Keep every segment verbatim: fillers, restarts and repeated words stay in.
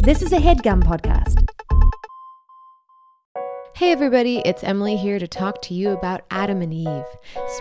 This is a HeadGum podcast. Hey everybody, it's Emily here to talk to you about Adam and Eve.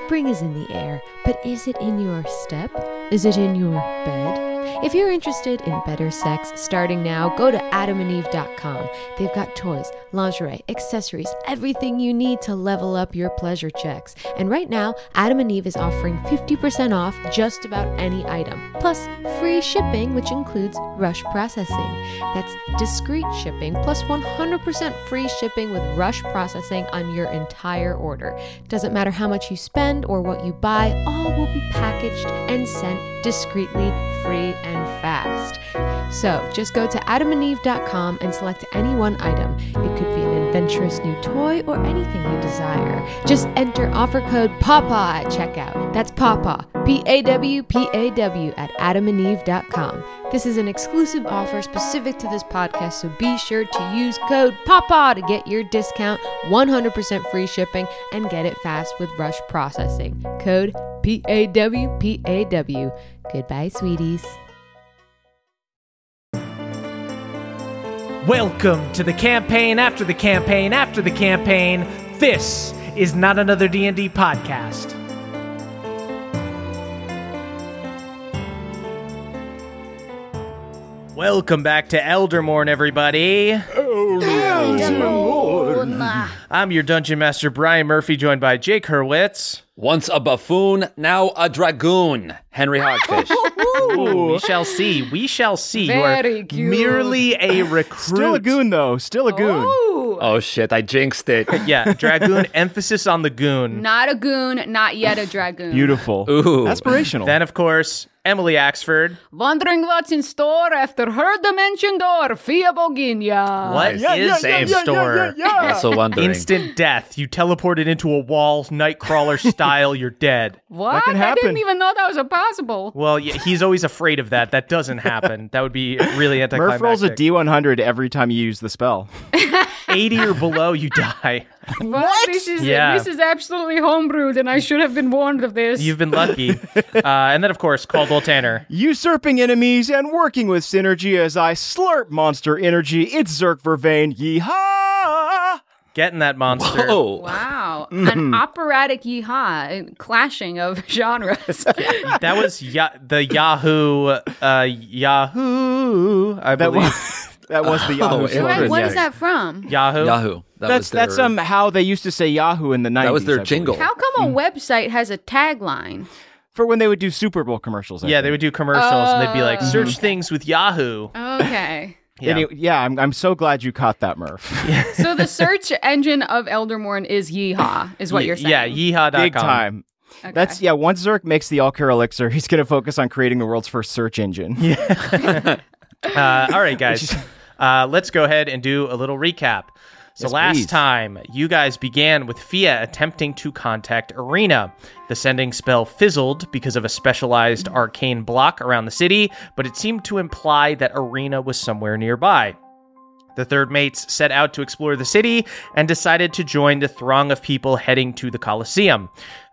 Spring is in the air, but is it in your step? Is it in your bed? If you're interested in better sex starting now, go to adam and eve dot com. They've got toys, lingerie, accessories, everything you need to level up your pleasure checks. And right now, Adam and Eve is offering fifty percent off just about any item, plus free shipping, which includes rush processing. That's discreet shipping, plus one hundred percent free shipping with rush processing on your entire order. Doesn't matter how much you spend or what you buy, all will be packaged and sent discreetly, free, and fast. So just go to adam and eve dot com and select any one item. It could be an adventurous new toy or anything you desire. Just enter offer code PAWPAW at checkout. That's PAWPAW, P A W P A W at adam and eve dot com. This is an exclusive offer specific to this podcast, so be sure to use code PAWPAW to get your discount, one hundred percent free shipping, and get it fast with rush processing. Code P A W P A W. Goodbye, sweeties. Welcome to the campaign after the campaign after the campaign. This is not another D and D podcast. Welcome back to Eldermourne, everybody. Eldermourne. I'm your Dungeon Master, Brian Murphy, joined by Jake Hurwitz. Once a buffoon, now a dragoon. Henry Hogfish. Ooh, we shall see. We shall see. Very you are merely a recruit. Still a goon, though. Still a goon. Oh, oh shit. I jinxed it. Yeah. Dragoon. Emphasis on the goon. Not a goon. Not yet a dragoon. Beautiful. Ooh. Aspirational. Then, of course, Emily Axford. Wondering what's in store after her Dimension Door, Fia Boginia. What yeah, is yeah, in yeah, store? Yeah, yeah, yeah. Also wondering. Instant death. You teleported into a wall, Nightcrawler style, you're dead. What? That can happen. I didn't even know that was possible. Well, yeah, he's always afraid of that. That doesn't happen. That would be really anticlimactic. Murph rolls a D one hundred every time you use the spell. eighty or below, you die. Well, what? This is, yeah. this is absolutely homebrewed, and I should have been warned of this. You've been lucky. uh, and then, of course, Caldwell Tanner. Usurping enemies and working with synergy as I slurp monster energy. It's Zerk Vervain. Yeehaw! Getting that monster. Whoa. Wow. Mm. An operatic yeehaw, clashing of genres. That was ya- the Yahoo, uh, Yahoo, I believe. That was- That was the Yahoo. Oh, what, what is that from? Yahoo. Yahoo. That that's their, that's um, how they used to say Yahoo in the nineties. That was their jingle. How come a website has a tagline? For when they would do Super Bowl commercials. I yeah, think. They would do commercials uh, and they'd be like, search mm-hmm. things with Yahoo. Okay. Yeah, it, yeah I'm, I'm so glad you caught that, Murph. Yeah. So the search engine of Eldermourne is Yeehaw, is what Ye- you're saying. Yeah, yeehaw dot com. Big time. Okay. That's yeah, once Zerk makes the All-Cure Elixir, he's going to focus on creating the world's first search engine. Yeah. Uh, all right, guys, uh, let's go ahead and do a little recap. So yes, last please. time, you guys began with Fia attempting to contact Arena. The sending spell fizzled because of a specialized arcane block around the city, but it seemed to imply that Arena was somewhere nearby. The third mates set out to explore the city and decided to join the throng of people heading to the Coliseum.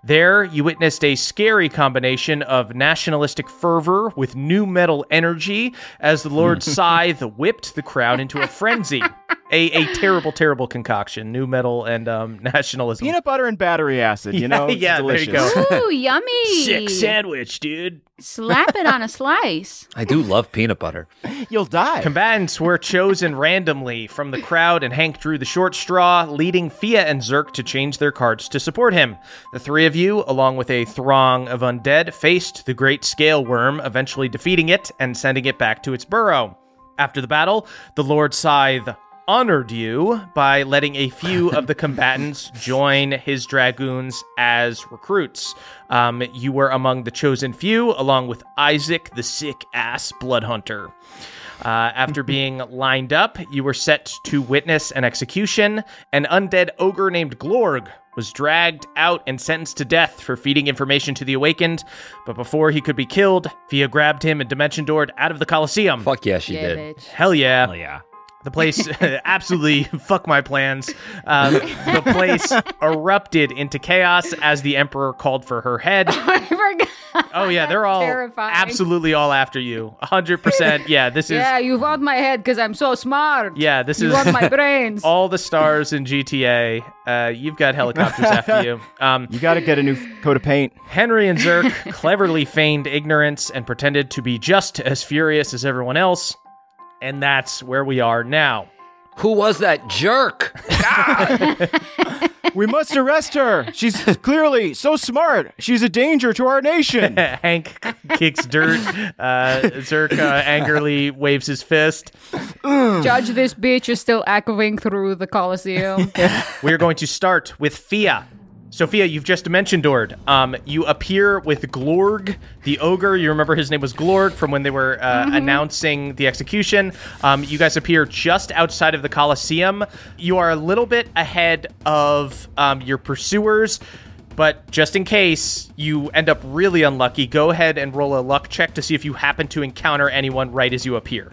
There, you witnessed a scary combination of nationalistic fervor with new metal energy as the Lord Scythe whipped the crowd into a frenzy. A, a terrible, terrible concoction. New metal and um, nationalism. Peanut butter and battery acid, you yeah, know? Yeah, delicious. There you go. Ooh, yummy. Sick sandwich, dude. Slap it on a slice. I do love peanut butter. You'll die. Combatants were chosen randomly from the crowd, and Hank drew the short straw, leading Fia and Zerk to change their cards to support him. The three of you, along with a throng of undead, faced the great scale worm, eventually defeating it and sending it back to its burrow. After the battle, the Lord Scythe honored you by letting a few of the combatants join his dragoons as recruits. Um, you were among the chosen few, along with Isaac, the sick-ass blood hunter. Uh, after being lined up, you were set to witness an execution. An undead ogre named Glorg was dragged out and sentenced to death for feeding information to the Awakened, but before he could be killed, Fia grabbed him and Dimension Doored out of the Coliseum. Fuck yeah, she yeah, did. Bitch. Hell yeah. Hell yeah. The place absolutely fuck my plans. Um, the place erupted into chaos as the emperor called for her head. I forgot. Oh yeah, they're all terrifying. Absolutely all after you. one hundred percent. Yeah, this is. Yeah, you want my head because I'm so smart. Yeah, this you is. You want my brains. All the stars in G T A. Uh, you've got helicopters after you. Um, you got to get a new f- coat of paint. Henry and Zerk cleverly feigned ignorance and pretended to be just as furious as everyone else. And that's where we are now. Who was that jerk? God! We must arrest her. She's clearly so smart. She's a danger to our nation. Hank kicks dirt. Uh, Zerk uh, angrily waves his fist. Judge, this bitch is still echoing through the Coliseum. We're going to start with Fia. Sophia, you've just Dimension Doored. Um, you appear with Glorg, the ogre. You remember his name was Glorg from when they were uh, mm-hmm. announcing the execution. Um, you guys appear just outside of the Coliseum. You are a little bit ahead of um, your pursuers, but just in case you end up really unlucky, go ahead and roll a luck check to see if you happen to encounter anyone right as you appear.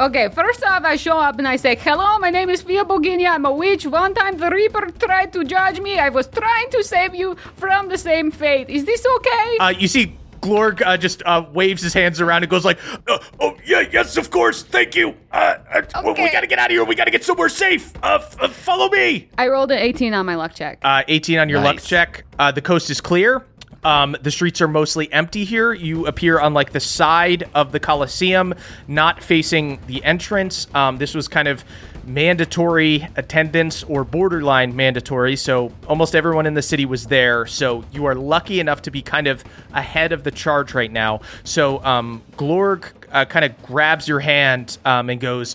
Okay, first off, I show up and I say, hello, my name is Fia Boginia. I'm a witch. One time the Reaper tried to judge me. I was trying to save you from the same fate. Is this okay? Uh, you see, Glorg uh, just uh, waves his hands around and goes like, uh, oh, yeah, yes, of course. Thank you. Uh, uh, okay. We got to get out of here. We got to get somewhere safe. Uh, f- uh, follow me. I rolled an eighteen on my luck check. Uh, eighteen on your nice. luck check. Uh, the coast is clear. Um, the streets are mostly empty here. You appear on like the side of the Coliseum, not facing the entrance. Um, this was kind of mandatory attendance or borderline mandatory. So almost everyone in the city was there. So you are lucky enough to be kind of ahead of the charge right now. So um, Glorg uh, kind of grabs your hand um, and goes,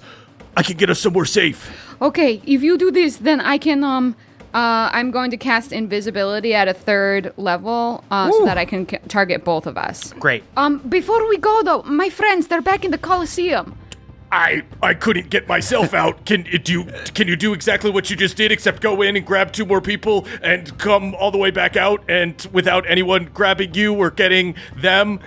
I can get us somewhere safe. Okay, if you do this, then I can... um. Uh, I'm going to cast invisibility at a third level uh, so that I can ca- target both of us. Great. Um, before we go, though, my friends, they're back in the Coliseum. I I couldn't get myself out. Can do you, can you do exactly what you just did, except go in and grab two more people and come all the way back out and without anyone grabbing you or getting them?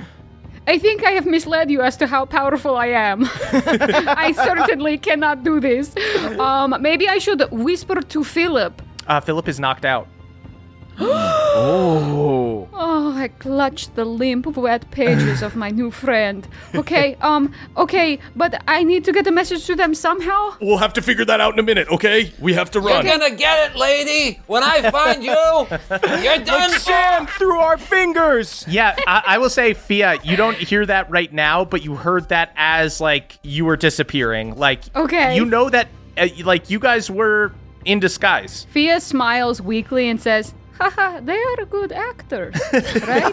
I think I have misled you as to how powerful I am. I certainly cannot do this. Um, maybe I should whisper to Philip. Uh, Philip is knocked out. oh. oh, I clutched the limp, wet pages of my new friend. Okay, um, okay, but I need to get a message to them somehow. We'll have to figure that out in a minute, okay? We have to run. You're gonna get it, lady. When I find you, you're done for. Jam through our fingers. Yeah, I-, I will say, Fia, you don't hear that right now, but you heard that as, like, you were disappearing. Like, okay. You know that, uh, like, you guys were... in disguise. Fia smiles weakly and says, haha, they are good actors, right?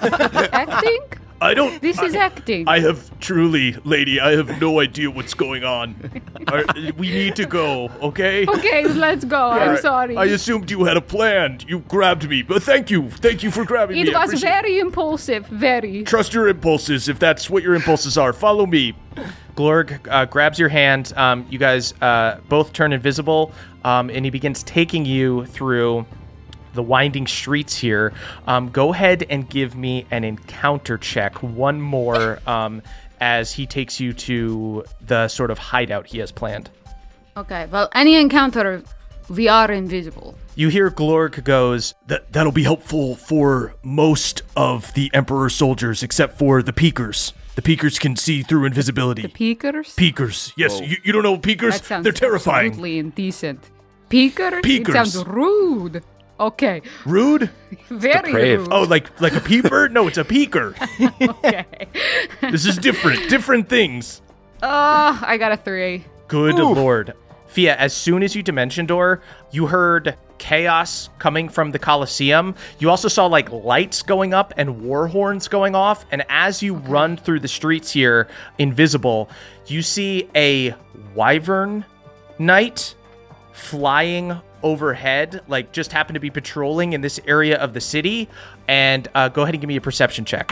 Acting? I don't... This I, is acting. I have truly, lady, I have no idea what's going on. Our, we need to go, okay? Okay, let's go. All I'm right. sorry. I assumed you had a plan. You grabbed me, but thank you. Thank you for grabbing it me. It was very impulsive, very. Trust your impulses if that's what your impulses are. Follow me. Glorg uh, grabs your hand. Um, you guys uh, both turn invisible, um, and he begins taking you through the winding streets here. Um, go ahead and give me an encounter check, one more, um, as he takes you to the sort of hideout he has planned. Okay, well, any encounter, we are invisible. You hear Glorg goes, that, that'll be helpful for most of the Emperor soldiers, except for the Peakers. The Peakers can see through invisibility. The Peakers? Peakers. Yes, you, you don't know Peakers? That sounds They're terrifying. Absolutely indecent. Peakers? Peakers. It sounds rude. Okay. Rude? Very Depraved. rude. Oh, like like a peeper? No, it's a peeker. Okay. This is different. Different things. Uh, I got a three. Good Oof. Lord. Fia, as soon as you Dimension Door, you heard chaos coming from the Coliseum. You also saw like lights going up and war horns going off. And as you okay. run through the streets here, invisible, you see a wyvern knight flying overhead, like just happened to be patrolling in this area of the city. And uh, go ahead and give me a perception check.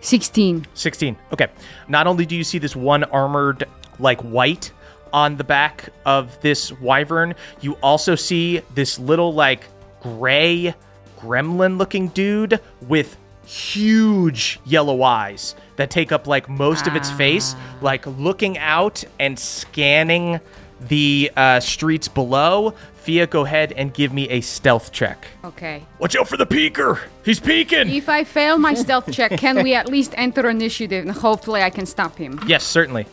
sixteen. sixteen. Okay. Not only do you see this one armored, like white on the back of this wyvern, you also see this little, like, gray gremlin-looking dude with huge yellow eyes that take up, like, most ah. of its face, like, looking out and scanning the uh, streets below. Fia, go ahead and give me a stealth check. Okay. Watch out for the peeker. He's peeking. If I fail my stealth check, can we at least enter initiative and hopefully I can stop him? Yes, certainly.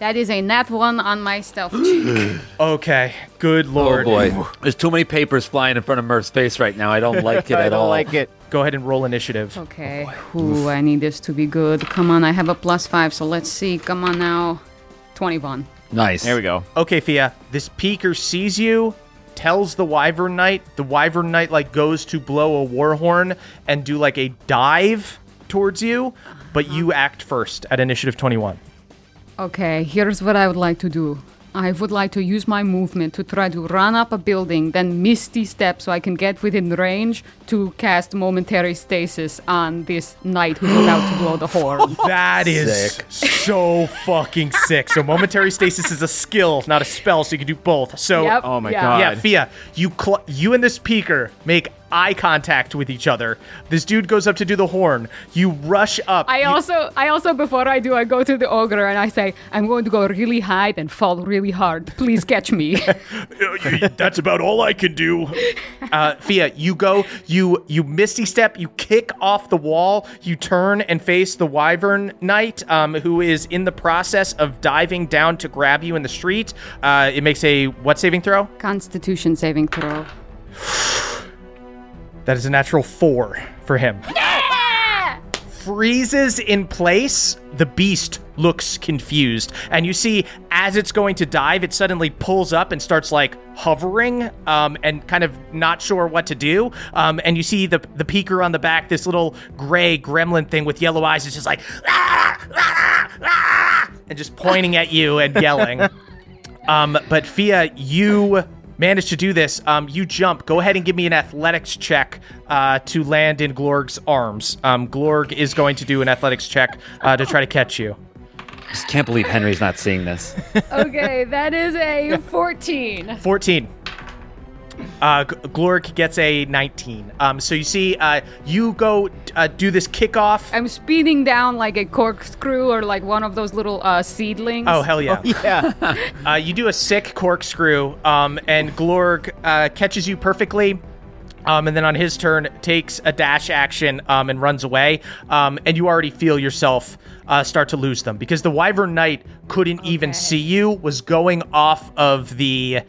That is a nat one on my stealth check. Okay. Good Lord. Oh, boy. There's too many papers flying in front of Murph's face right now. I don't like it at all. I don't all. like it. Go ahead and roll initiative. Okay. Oh, ooh, I need this to be good. Come on. I have a plus five, so let's see. Come on now. twenty-one. Nice. There we go. Okay, Fia. This peaker sees you, tells the Wyvern Knight. The Wyvern Knight, like, goes to blow a war horn and do, like, a dive towards you, but you act first at initiative twenty-one. Okay, here's what I would like to do. I would like to use my movement to try to run up a building, then Misty Step so I can get within range to cast Momentary Stasis on this knight who's about to blow the horn. That is sick. So fucking sick. So Momentary Stasis is a skill, not a spell, so you can do both. So, yep. Oh my yeah. God. Yeah, Fia, you, cl- you and this peaker make eye contact with each other. This dude goes up to do the horn. You rush up. I you- also, I also, before I do, I go to the ogre and I say, I'm going to go really high and fall really hard. Please catch me. That's about all I can do. Uh, Fia, you go, you, you Misty Step, you kick off the wall, you turn and face the Wyvern Knight, um, who is in the process of diving down to grab you in the street. Uh, it makes a what saving throw? Constitution saving throw. That is a natural four for him. Yeah! Freezes in place. The beast looks confused. And you see, as it's going to dive, it suddenly pulls up and starts, like, hovering um, and kind of not sure what to do. Um, and you see the the peaker on the back, this little gray gremlin thing with yellow eyes is just like, ah, ah, ah, and just pointing at you and yelling. um, but Fia, you... managed to do this. Um, you jump. Go ahead and give me an athletics check uh, to land in Glorg's arms. Um, Glorg is going to do an athletics check uh, to try to catch you. Just can't believe Henry's not seeing this. Okay, that is a fourteen. fourteen. Uh, Glorg gets a nineteen. Um, so you see, uh, you go uh, do this kickoff. I'm speeding down like a corkscrew or like one of those little uh, seedlings. Oh, hell yeah. Oh, yeah. uh, you do a sick corkscrew, um, and Glorg uh, catches you perfectly. Um, and then on his turn, takes a dash action um, and runs away. Um, and you already feel yourself uh, start to lose them because the Wyvern Knight couldn't okay. even see you, was going off of the...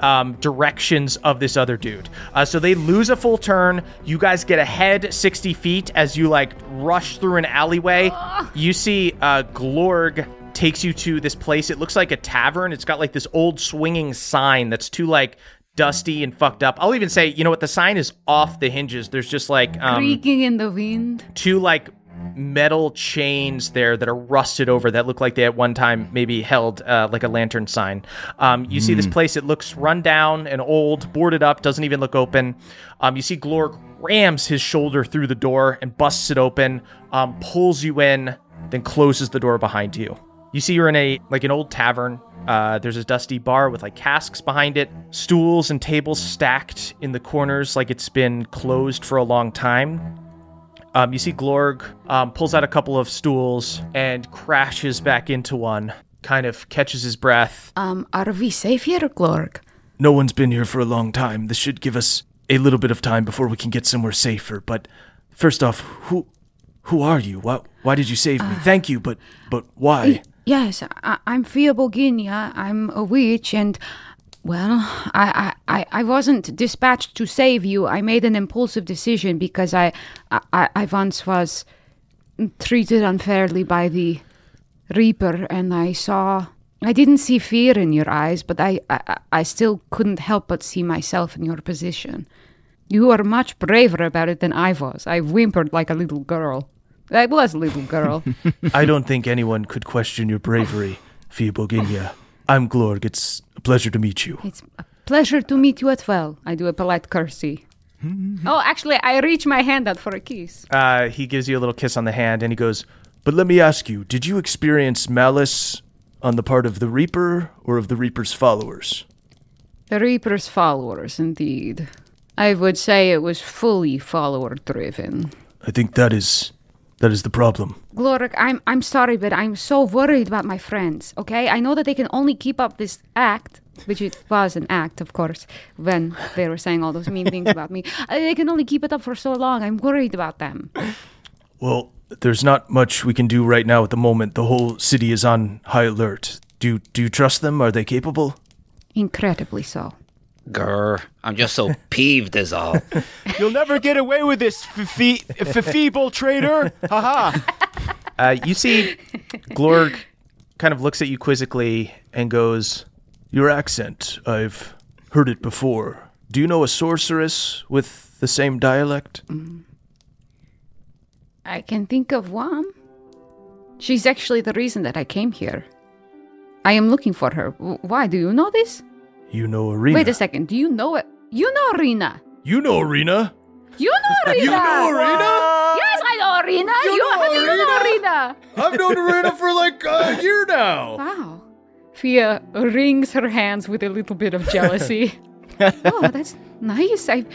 Um, directions of this other dude. Uh, so they lose a full turn. You guys get ahead sixty feet as you like rush through an alleyway. Uh. You see uh, Glorg takes you to this place. It looks like a tavern. It's got like this old swinging sign that's too like dusty and fucked up. I'll even say, you know what? The sign is off the hinges. There's just like... Um, creaking in the wind. Two like... metal chains there that are rusted over that look like they at one time maybe held uh, like a lantern sign. Um, you mm. see this place, it looks run down and old, boarded up, doesn't even look open. Um, you see Glorg rams his shoulder through the door and busts it open, um, pulls you in, then closes the door behind you. You see you're in a like an old tavern. Uh, there's a dusty bar with like casks behind it, stools and tables stacked in the corners like it's been closed for a long time. Um, you see Glorg um, pulls out a couple of stools and crashes back into one, kind of catches his breath. Um, are we safe here, Glorg? No one's been here for a long time. This should give us a little bit of time before we can get somewhere safer. But first off, who who are you? Why, why did you save me? Uh, Thank you, but but why? Y- yes, I- I'm Fia Boginia. I'm a witch and... Well, I, I, I wasn't dispatched to save you. I made an impulsive decision because I, I, I once was treated unfairly by the Reaper, and I saw... I didn't see fear in your eyes, but I, I, I still couldn't help but see myself in your position. You were much braver about it than I was. I whimpered like a little girl. I was a little girl. I don't think anyone could question your bravery, Fia Boginia. I'm Glorg. It's a pleasure to meet you. It's a pleasure to meet you as well. I do a polite curtsy. Oh, actually, I reach my hand out for a kiss. Uh, he gives you a little kiss on the hand, and he goes, but let me ask you, did you experience malice on the part of the Reaper or of the Reaper's followers? The Reaper's followers, indeed. I would say it was fully follower-driven. I think that is That is the problem. Glorg, I'm I'm sorry, but I'm so worried about my friends, okay? I know that they can only keep up this act, which it was an act, of course, when they were saying all those mean things about me. They can only keep it up for so long. I'm worried about them. Well, there's not much we can do right now at the moment. The whole city is on high alert. Do, do you trust them? Are they capable? Incredibly so. Grr, I'm just so peeved is all. You'll never get away with this, f- f- f- feeble traitor. Ha ha. Uh, you see, Glorg kind of looks at you quizzically and goes, your accent, I've heard it before. Do you know a sorceress with the same dialect? Mm. I can think of one. She's actually the reason that I came here. I am looking for her. Why? Do you know this? You know Arena. Wait a second. Do you know it? You know Arena. You know Arena. You know Arena. You know Arena. Yes, I know Arena. You, you know how Arena? Do you know Arena? I've known Arena for like a year now. Wow. Fia wrings her hands with a little bit of jealousy. Oh, that's nice. I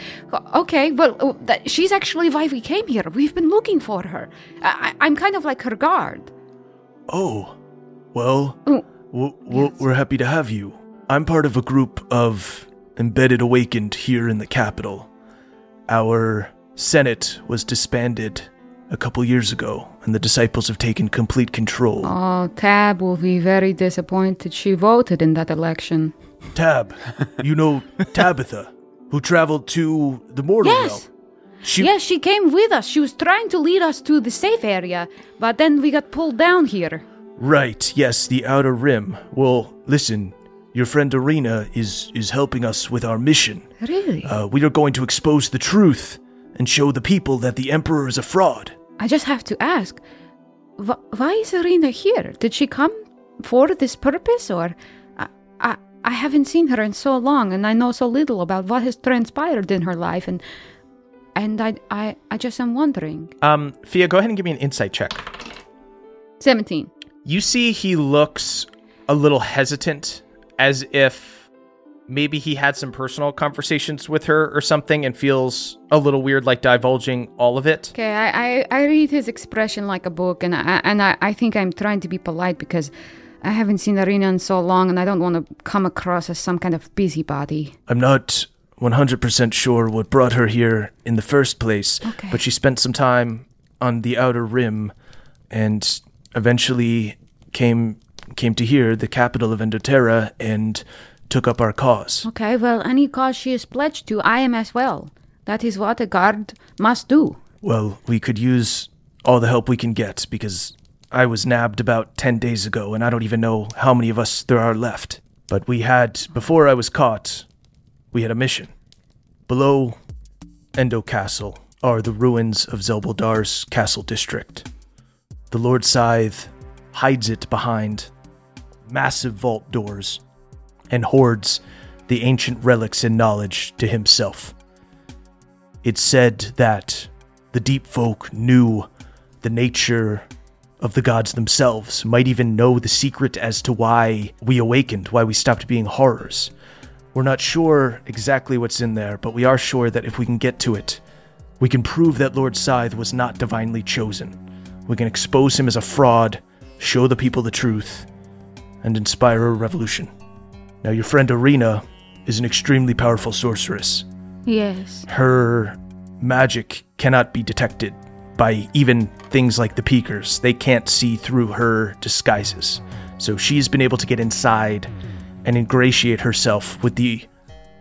okay. Well, that, she's actually why we came here. We've been looking for her. I, I'm kind of like her guard. Oh, well. Oh, we're, yes. We're happy to have you. I'm part of a group of embedded awakened here in the capital. Our Senate was disbanded a couple years ago, and the disciples have taken complete control. Oh, Tab will be very disappointed. She voted in that election. Tab, you know Tabitha, who traveled to the mortal realm. Yes. She... Yes, she came with us. She was trying to lead us to the safe area, but then we got pulled down here. Right, yes, the Outer Rim. Well, listen... Your friend Irina is, is helping us with our mission. Really? Uh, we are going to expose the truth and show the people that the Emperor is a fraud. I just have to ask, wh- why is Irina here? Did she come for this purpose? Or I, I I haven't seen her in so long, and I know so little about what has transpired in her life, and and I I, I just am wondering. Um, Fia, go ahead and give me an insight check. seventeen. You see he looks a little hesitant, as if maybe he had some personal conversations with her or something and feels a little weird, like divulging all of it. Okay, I, I, I read his expression like a book, and I, and I, I think I'm trying to be polite because I haven't seen Irina in so long, and I don't want to come across as some kind of busybody. I'm not one hundred percent sure what brought her here in the first place, okay. But she spent some time on the Outer Rim and eventually came... came to here, the capital of Endoterra, and took up our cause. Okay, well, any cause she is pledged to, I am as well. That is what a guard must do. Well, we could use all the help we can get, because I was nabbed about ten days ago, and I don't even know how many of us there are left. But we had, before I was caught, we had a mission. Below Endocastle are the ruins of Zelboldar's castle district. The Lord Scythe hides it behind massive vault doors and hoards the ancient relics and knowledge to himself. It's said that the deep folk knew the nature of the gods themselves, might even know the secret as to why we awakened, why we stopped being horrors. We're not sure exactly what's in there, but we are sure that if we can get to it, we can prove that Lord Scythe was not divinely chosen. We can expose him as a fraud, show the people the truth, and inspire a revolution. Now, your friend Irina is an extremely powerful sorceress. Yes. Her magic cannot be detected by even things like the Peakers. They can't see through her disguises. So she's been able to get inside and ingratiate herself with the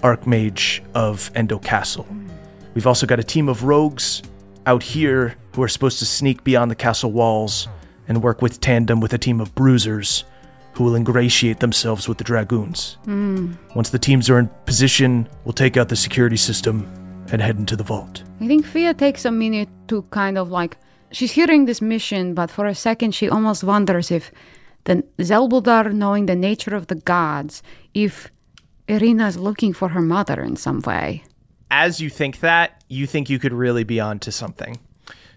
Archmage of Endocastle. We've also got a team of rogues out here who are supposed to sneak beyond the castle walls and work with tandem with a team of bruisers who will ingratiate themselves with the dragoons. Mm. Once the teams are in position, we'll take out the security system and head into the vault. I think Fia takes a minute to kind of like... She's hearing this mission, but for a second she almost wonders if the Zelboldar, knowing the nature of the gods, if Irina's looking for her mother in some way. As you think that, you think you could really be onto something.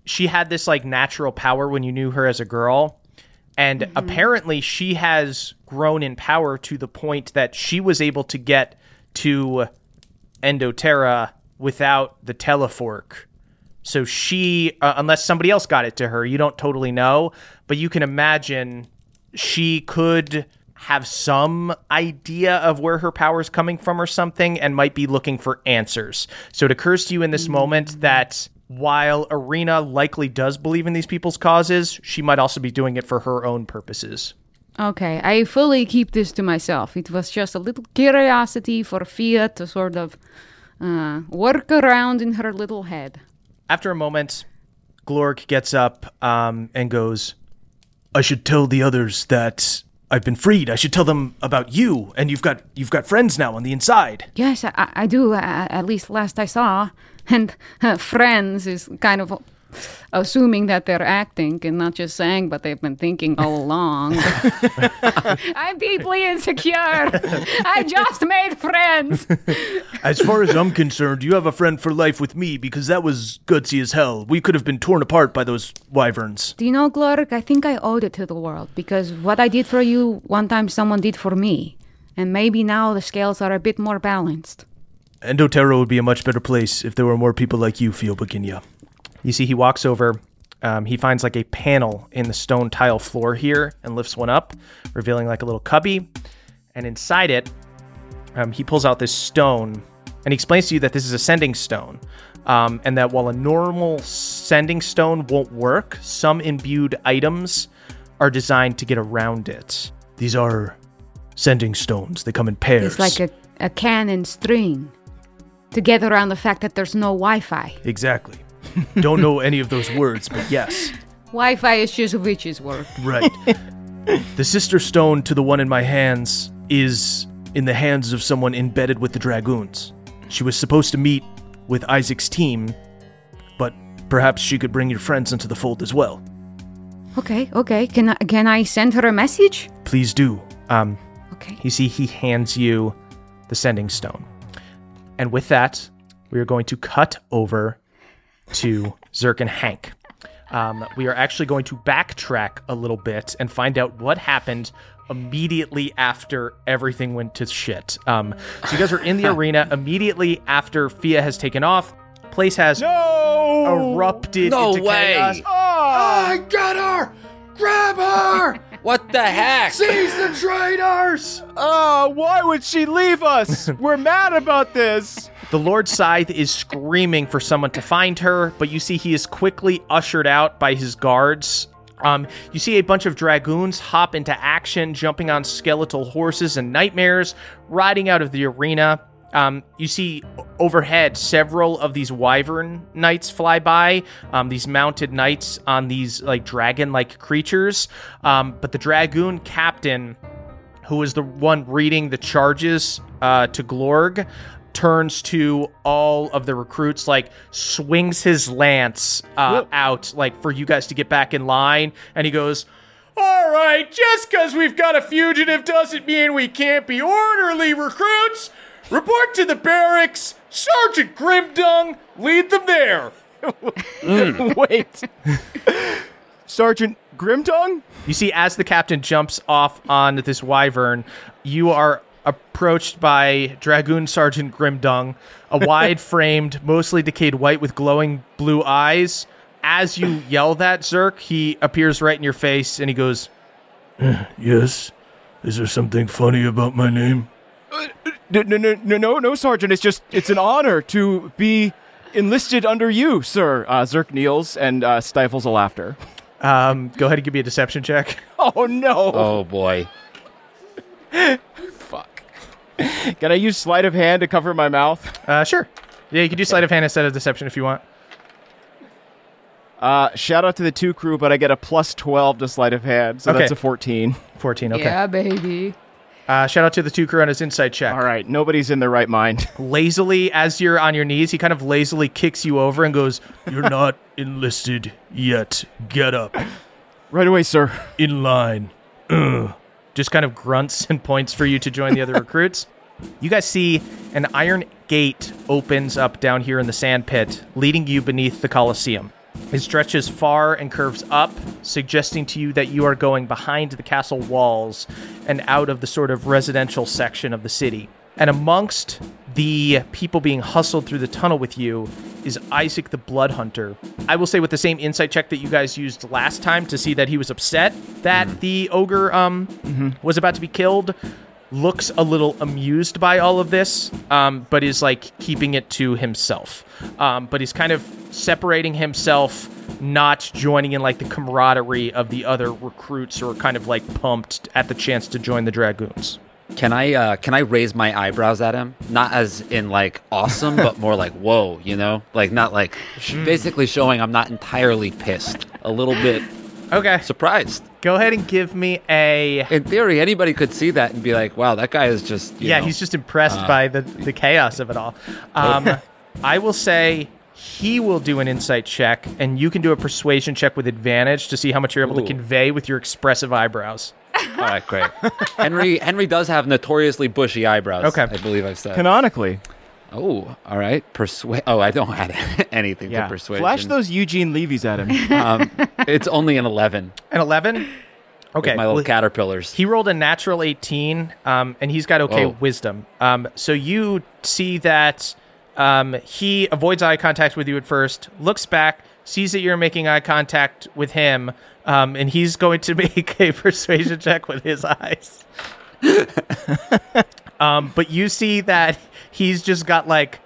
She had this like natural power when you knew her as a girl. And mm-hmm. apparently she has grown in power to the point that she was able to get to Endoterra without the telefork So she, uh, unless somebody else got it to her, you don't totally know, but you can imagine she could have some idea of where her power is coming from or something and might be looking for answers. So it occurs to you in this moment that while Irina likely does believe in these people's causes, she might also be doing it for her own purposes. Okay, I fully keep this to myself. It was just a little curiosity for Fia to sort of uh, work around in her little head. After a moment, Glorg gets up um, and goes, I should tell the others that I've been freed. I should tell them about you, and you've got you've got friends now on the inside. Yes, I, I do, uh, at least last I saw. And uh, friends is kind of assuming that they're acting and not just saying, but they've been thinking all along. I'm deeply insecure. I just made friends. As far as I'm concerned, you have a friend for life with me, because that was gutsy as hell. We could have been torn apart by those wyverns. Do you know, Glorg, I think I owed it to the world, because what I did for you, one time someone did for me, and maybe now the scales are a bit more balanced. Endoterra would be a much better place if there were more people like you, Fia Boginia. You see he walks over, um, he finds like a panel in the stone tile floor here and lifts one up, revealing like a little cubby. And inside it, um, he pulls out this stone and he explains to you that this is a sending stone. Um, and that while a normal sending stone won't work, some imbued items are designed to get around it. These are sending stones. They come in pairs. It's like a, a can and string to get around the fact that there's no Wi-Fi. Exactly. Don't know any of those words, but yes. Wi-Fi is just witch's work. Right. The sister stone to the one in my hands is in the hands of someone embedded with the Dragoons. She was supposed to meet with Isaac's team, but perhaps she could bring your friends into the fold as well. Okay, okay. Can I, can I send her a message? Please do. Um, okay. You see, he hands you the sending stone. And with that, we are going to cut over to Zerk and Hank. Um, we are actually going to backtrack a little bit and find out what happened immediately after everything went to shit. Um, so you guys are in the arena immediately after Fia has taken off. Place has no! erupted no into way. chaos. Oh! I got her! Grab her! What the heck? Seize the traitors! Oh, why would she leave us? We're mad about this. The Lord Scythe is screaming for someone to find her, but you see he is quickly ushered out by his guards. Um, you see a bunch of dragoons hop into action, jumping on skeletal horses and nightmares, riding out of the arena. Um, you see overhead several of these wyvern knights fly by, um, these mounted knights on these like dragon-like creatures. Um, but the dragoon captain, who is the one reading the charges uh, to Glorg, turns to all of the recruits, like swings his lance uh, out, like for you guys to get back in line, and he goes, "All right, just because we've got a fugitive doesn't mean we can't be orderly, recruits. Report to the barracks. Sergeant Grimdung, lead them there." Mm. Wait. Sergeant Grimdung? You see, as the captain jumps off on this wyvern, you are approached by Dragoon Sergeant Grimdung, a wide-framed, mostly decayed white with glowing blue eyes. As you yell that, Zerk, he appears right in your face, and he goes, "Yes? Is there something funny about my name?" No, no, no, no, no, Sergeant. It's just, it's an honor to be enlisted under you, sir. Uh, Zerk kneels and uh, stifles a laughter. Um, go ahead and give me a deception check. Oh, no. Oh, boy. Fuck. Can I use sleight of hand to cover my mouth? Uh, sure. Yeah, you can do sleight of hand instead of deception if you want. Uh, shout out to the two crew, but I get a plus twelve to sleight of hand, so okay. That's a fourteen. fourteen, okay. Yeah, baby. Uh, shout out to the two crew on his inside check. All right, nobody's in their right mind. Lazily, as you're on your knees, he kind of lazily kicks you over and goes, "You're not enlisted yet. Get up. Right away, sir. In line." Ugh. Just kind of grunts and points for you to join the other recruits. You guys see an iron gate opens up down here in the sand pit, leading you beneath the Coliseum. It stretches far and curves up, suggesting to you that you are going behind the castle walls and out of the sort of residential section of the city. And amongst the people being hustled through the tunnel with you is Isaac the Blood Hunter. I will say, with the same insight check that you guys used last time to see that he was upset that mm. the ogre um, mm-hmm. was about to be killed, looks a little amused by all of this, um, but is like keeping it to himself. Um, but he's kind of separating himself, not joining in like the camaraderie of the other recruits who are kind of like pumped at the chance to join the Dragoons. Can I uh, can I raise my eyebrows at him? Not as in like awesome, but more like whoa, you know? Like not like mm. basically showing I'm not entirely pissed. A little bit okay. surprised. Go ahead and give me a... In theory, anybody could see that and be like, wow, that guy is just... You yeah, know, he's just impressed uh, by the, the chaos of it all. Um, I will say he will do an insight check, and you can do a persuasion check with advantage to see how much you're able Ooh. to convey with your expressive eyebrows. All right, great. Henry Henry does have notoriously bushy eyebrows. Okay. I believe I've said. Canonically. Oh, all right. Persuade. Oh, I don't have anything yeah. to persuade. Flash those Eugene Levy's at him. um, it's only an eleven. An eleven? Okay. With my little well, caterpillars. He rolled a natural eighteen, um, and he's got okay Whoa. wisdom. Um, so you see that um, he avoids eye contact with you at first, looks back, sees that you're making eye contact with him, um, and he's going to make a persuasion check with his eyes. um, but you see that he's just got like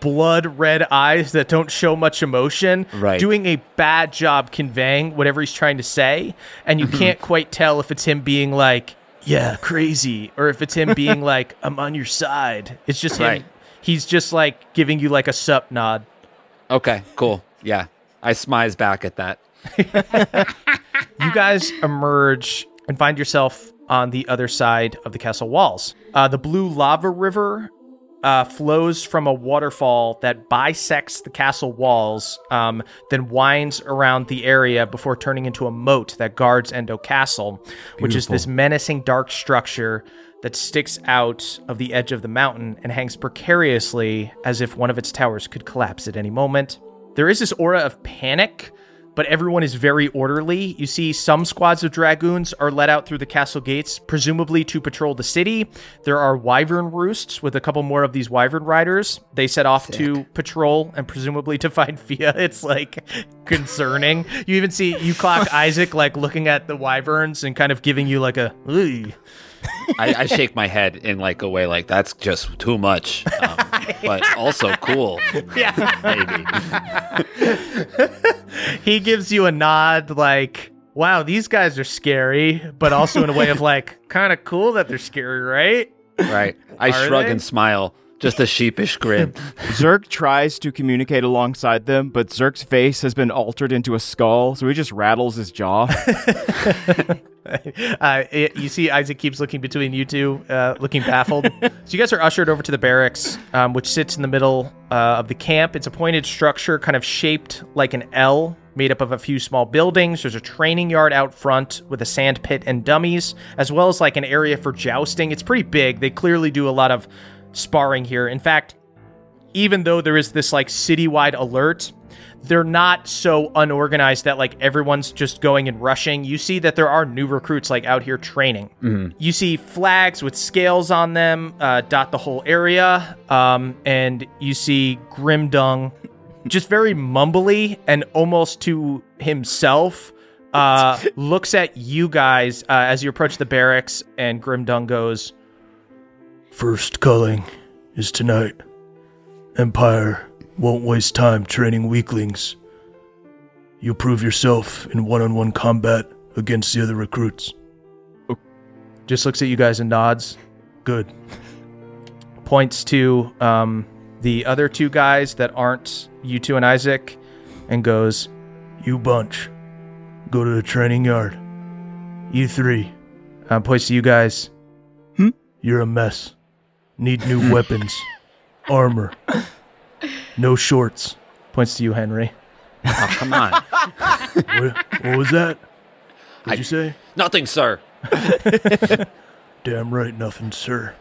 blood red eyes that don't show much emotion, right. doing a bad job conveying whatever he's trying to say, and you can't quite tell if it's him being like, yeah, crazy, or if it's him being like, I'm on your side. It's just him. Right. He's just like giving you like a sup nod. Okay, cool. Yeah. I smize back at that. You guys emerge and find yourself on the other side of the castle walls. Uh, the blue lava river uh, flows from a waterfall that bisects the castle walls, um, then winds around the area before turning into a moat that guards Endo Castle, Beautiful. which is this menacing dark structure that sticks out of the edge of the mountain and hangs precariously as if one of its towers could collapse at any moment. There is this aura of panic, but everyone is very orderly. You see some squads of dragoons are let out through the castle gates, presumably to patrol the city. There are wyvern roosts with a couple more of these wyvern riders. They set off Sick. to patrol and presumably to find Fia. It's like concerning. You even see, you clock Isaac like looking at the wyverns and kind of giving you like a, ooh. I, I shake my head in like a way like that's just too much, um, but also cool. Yeah, maybe. He gives you a nod like, wow, these guys are scary, but also in a way of like, kind of cool that they're scary, right? Right. I are shrug they? and smile, just a sheepish grin. Zerk tries to communicate alongside them, but Zerk's face has been altered into a skull, so he just rattles his jaw. Uh, it, you see Isaac keeps looking between you two, uh, looking baffled. So you guys are ushered over to the barracks, um, which sits in the middle uh, of the camp. It's a pointed structure kind of shaped like an L, made up of a few small buildings. There's a training yard out front with a sand pit and dummies, as well as like an area for jousting. It's pretty big. They clearly do a lot of sparring here. In fact, even though there is this like citywide alert, they're not so unorganized that like everyone's just going and rushing. You see that there are new recruits like out here training. Mm-hmm. You see flags with scales on them uh, dot the whole area, um, and you see Grimdung just very mumbly and almost to himself uh, looks at you guys uh, as you approach the barracks, and Grimdung goes, "First culling is tonight. Empire won't waste time training weaklings. You prove yourself in one-on-one combat against the other recruits." Just looks at you guys and nods. Good. Points to um, the other two guys that aren't you two and Isaac and goes, "You bunch, go to the training yard. You three." Uh, points to you guys. Hmm? "You're a mess. Need new weapons. Armor. No shorts." Points to you, Henry. Oh, come on. what, what was that? Did I, you say? Nothing, sir. Damn right, nothing, sir.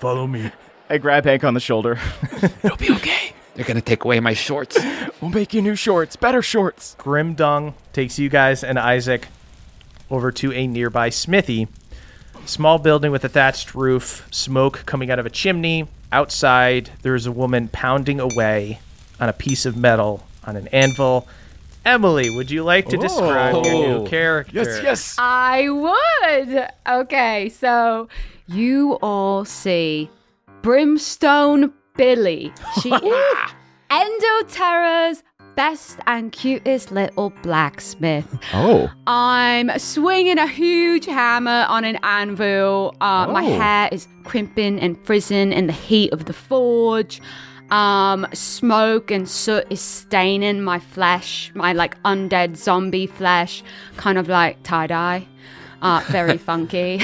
Follow me. I grab Hank on the shoulder. It'll be okay. They're going to take away my shorts. We'll make you new shorts, better shorts. Grimdung takes you guys and Isaac over to a nearby smithy. Small building with a thatched roof, smoke coming out of a chimney. Outside, there is a woman pounding away on a piece of metal on an anvil. Emily, would you like to describe oh. your new character? Yes, yes. I would. Okay, so you all see Brimstone Billy. She is Endoterra's best and cutest little blacksmith. Oh. I'm swinging a huge hammer on an anvil. Uh, oh. My hair is crimping and frizzing in the heat of the forge. Um, smoke and soot is staining my flesh, my like undead zombie flesh, kind of like tie-dye. Uh, very funky.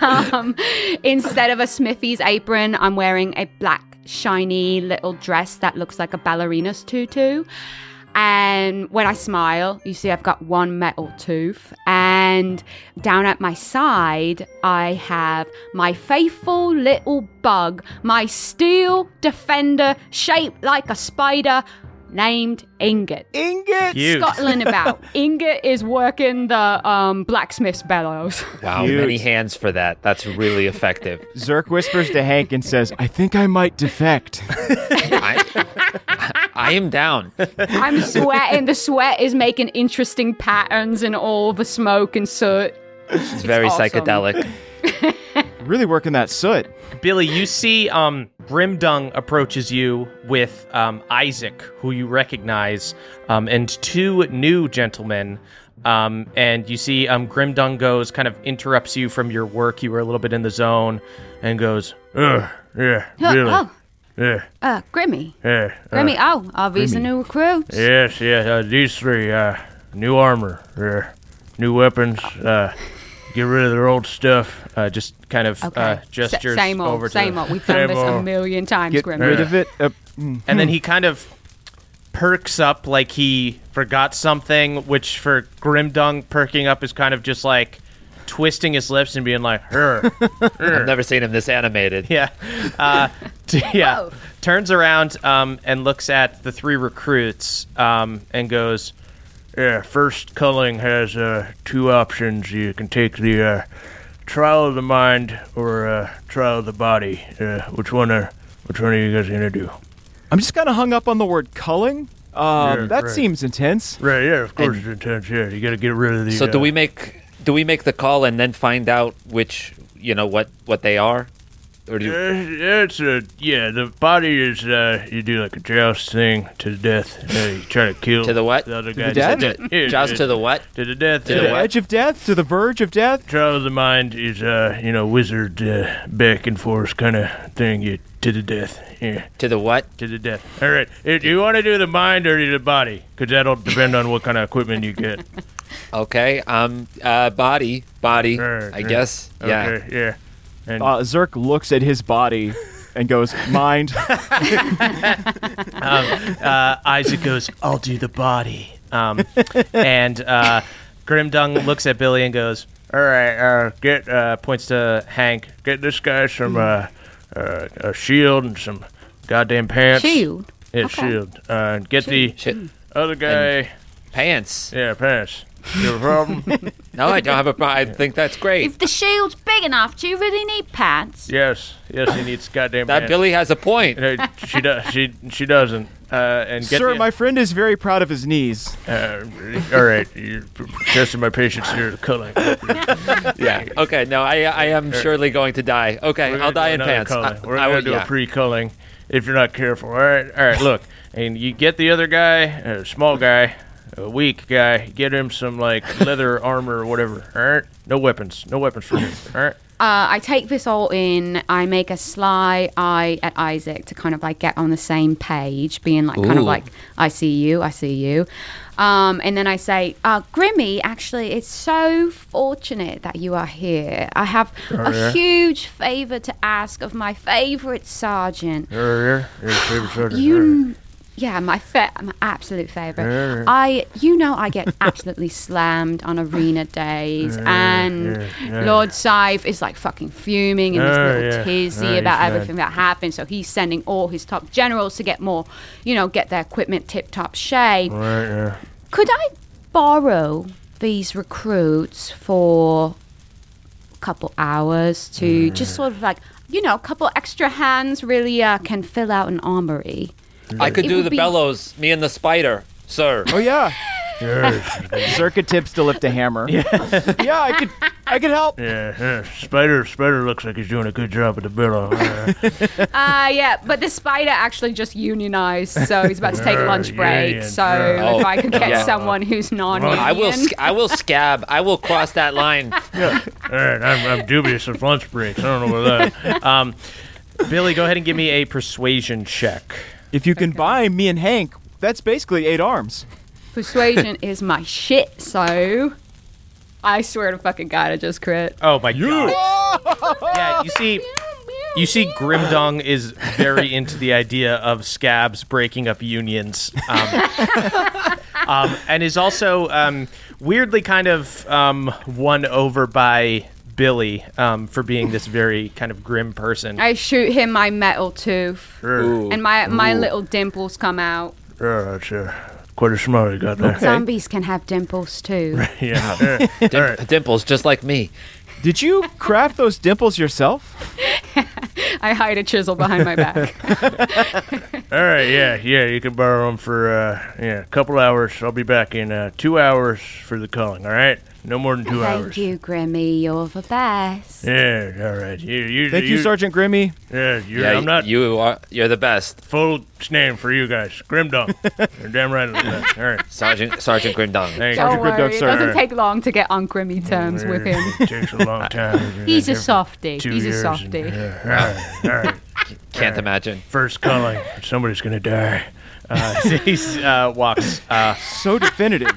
um, instead of a smithy's apron, I'm wearing a black shiny little dress that looks like a ballerina's tutu. And when I smile, you see I've got one metal tooth. And down at my side, I have my faithful little bug, my steel defender shaped like a spider named Ingot. Ingot? Cute. Scotland about. Ingot is working the um, blacksmith's bellows. Wow, Cute. Many hands for that. That's really effective. Zerk whispers to Hank and says, I think I might defect. I, I am down. I'm sweating. The sweat is making interesting patterns in all the smoke and soot. It's, it's very awesome. Psychedelic. Really working that soot. Billy, you see um, Grimdung approaches you with um, Isaac, who you recognize, um, and two new gentlemen. Um, and you see um, Grimdung goes, kind of interrupts you from your work. You were a little bit in the zone and goes, Ugh, yeah, really. Oh, oh. Yeah. Uh, Grimmy. Yeah, uh, Grimmy, oh, are these the new recruits? Yes, yes, uh, these three, uh, new armor, uh, new weapons, uh... Get rid of their old stuff. Uh, just kind of okay. uh, gestures S- same old, over to same them. Old. We've done same this old. A million times, Get Grim. Get rid of it. Uh, mm-hmm. And then he kind of perks up like he forgot something, which for Grimdung, perking up is kind of just like twisting his lips and being like, "Her." I've never seen him this animated. Yeah. Uh, t- yeah. Whoa. Turns around um, and looks at the three recruits um, and goes, Yeah, first culling has uh, two options. You can take the uh, trial of the mind or uh, trial of the body. Uh, which one are Which one are you guys gonna do? I'm just kind of hung up on the word culling. Um, yeah, that right. seems intense. Right? Yeah, of course and it's intense. Yeah, you gotta get rid of the. So uh, do we make do we make the call and then find out which you know what, what they are? Or do you... uh, it's a, yeah, the body is, uh, you do like a joust thing to the death. Uh, you try to kill. to the what? The other guy. To the death? To, yeah, joust to the what? To the death. To, to the, the edge of death? To the verge of death? Trial of the mind is, uh, you know, wizard uh, back and forth kind of thing. You to the death. Yeah. To the what? To the death. All right. Do you want to do the mind or do the body? Because that'll depend on what kind of equipment you get. Okay. Um. Uh. Body. Body. Right, I right. guess. Okay, yeah. Yeah. And uh, Zerk looks at his body and goes, mind. um, uh, Isaac goes, I'll do the body. Um, and uh, Grimdung looks at Billy and goes, all right, uh, get, uh, points to Hank, get this guy some uh, uh, a shield and some goddamn pants. Shield? Yeah, okay. shield. Uh, and get shield. the shield. other guy. And pants. Yeah, pants. You have a problem? No, I don't have a problem. I think that's great. If the shield's big enough, do you really need pants? Yes. Yes, he needs goddamn that pants. That Billy has a point. Uh, she, do- she, she doesn't. Uh, and get Sir, the- my friend is very proud of his knees. Uh, all right. You're testing my patience here to culling. Yeah. Okay. No, I I am right. surely going to die. Okay, I'll die in pants. I, We're going to do yeah. a pre-culling if you're not careful. All right. All right, look. And you get the other guy, a uh, small guy. A weak guy. Get him some, like, leather armor or whatever. All right? No weapons. No weapons for him. All right? Uh, I take this all in. I make a sly eye at Isaac to kind of, like, get on the same page, being, like, Ooh. kind of like, I see you, I see you. Um, and then I say, uh, Grimmy, actually, it's so fortunate that you are here. I have oh, a yeah? huge favor to ask of my favorite sergeant. Oh, yeah? Your favorite sergeant. You... Yeah, my fa- my absolute favorite. I, you know, I get absolutely slammed on Arena days, and yeah, yeah. Lord Scythe is like fucking fuming in his oh, little yeah. tizzy oh, about everything that happened. So he's sending all his top generals to get more, you know, get their equipment tip-top shape. Right, yeah. Could I borrow these recruits for couple hours to mm. just sort of like, you know, a couple extra hands really uh, can fill out an armory. Mm. I could it do the be... bellows, me and the spider, sir. Oh, yeah. Circuit tips to lift a hammer. Yeah, yeah I could I could help. Yeah, yeah, Spider Spider looks like he's doing a good job with the bellows. uh, yeah, but the spider actually just unionized, so he's about to take lunch break. Yeah, yeah, so yeah. if I could get yeah. someone who's non-union. I will, sc- I will scab. I will cross that line. Yeah. All right, I'm, I'm dubious of lunch breaks. I don't know about that. Um, Billy, go ahead and give me a persuasion check. If you can okay. buy me and Hank, that's basically eight arms. Persuasion is my shit, so I swear to fucking God, I just crit. Oh my god! Yeah, you see, you see, Grimdung is very into the idea of scabs breaking up unions, um, um, and is also um, weirdly kind of um, won over by Billy um, for being this very kind of grim person. I shoot him my metal tooth, Ooh. and my my Ooh. little dimples come out. Yeah, sure. Quite a smile you got there. Zombies can have dimples too. yeah, Dim- right. Dimples just like me. Did you craft those dimples yourself? I hide a chisel behind my back. All right, yeah, yeah, you can borrow them for uh, yeah a couple hours. I'll be back in uh, two hours for the calling. All right, no more than two Thank hours. Thank you, Grimmy. You're the best. Yeah, all right. You, you, Thank you, you Sergeant Grimmy. Yeah, you're, yeah, I'm not. You are. You're the best. Full name for you guys, Grimdung. You're damn right. All right, Sergeant Sergeant Grimdung. Thank Don't worry, Grimdung, it doesn't take long to get on Grimmy terms yeah, with him. It takes a long time. He's a softie. He's a softie. And, yeah, all right, all right. Can't all right. imagine. First calling, somebody's gonna die. Uh, he uh, walks uh, so definitive.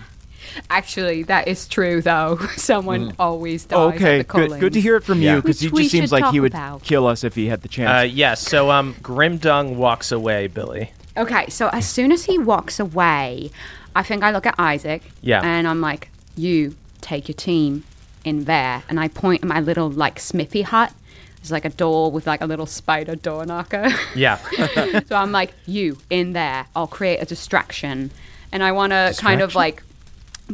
Actually, that is true, though. Someone mm. always dies. Oh, okay, at the good, good to hear it from yeah. you, because he just seems like he would about. kill us if he had the chance. Uh, yes, yeah, so um, Grimdung walks away, Billy. Okay, so as soon as he walks away, I think I look at Isaac, yeah. and I'm like, you take your team in there. And I point at my little, like, smithy hut. It's like a door with like a little spider door knocker. Yeah. So I'm like, you in there. I'll create a distraction. And I want to kind of like...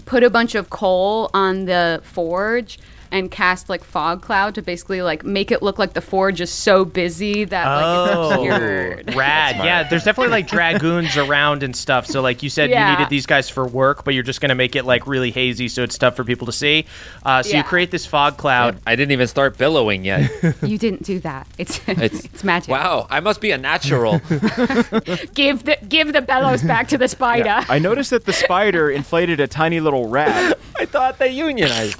put a bunch of coal on the forge and cast like fog cloud to basically like make it look like the forge is so busy that like it's obscured. Oh, rad. Yeah, there's definitely like dragoons around and stuff. So like you said, yeah. you needed these guys for work, but you're just going to make it like really hazy so it's tough for people to see. Uh, so yeah. you create this fog cloud. I didn't even start billowing yet. You didn't do that. It's it's, it's magic. Wow, I must be a natural. give the give the bellows back to the spider. Yeah. I noticed that the spider inflated a tiny little rat. I thought they unionized.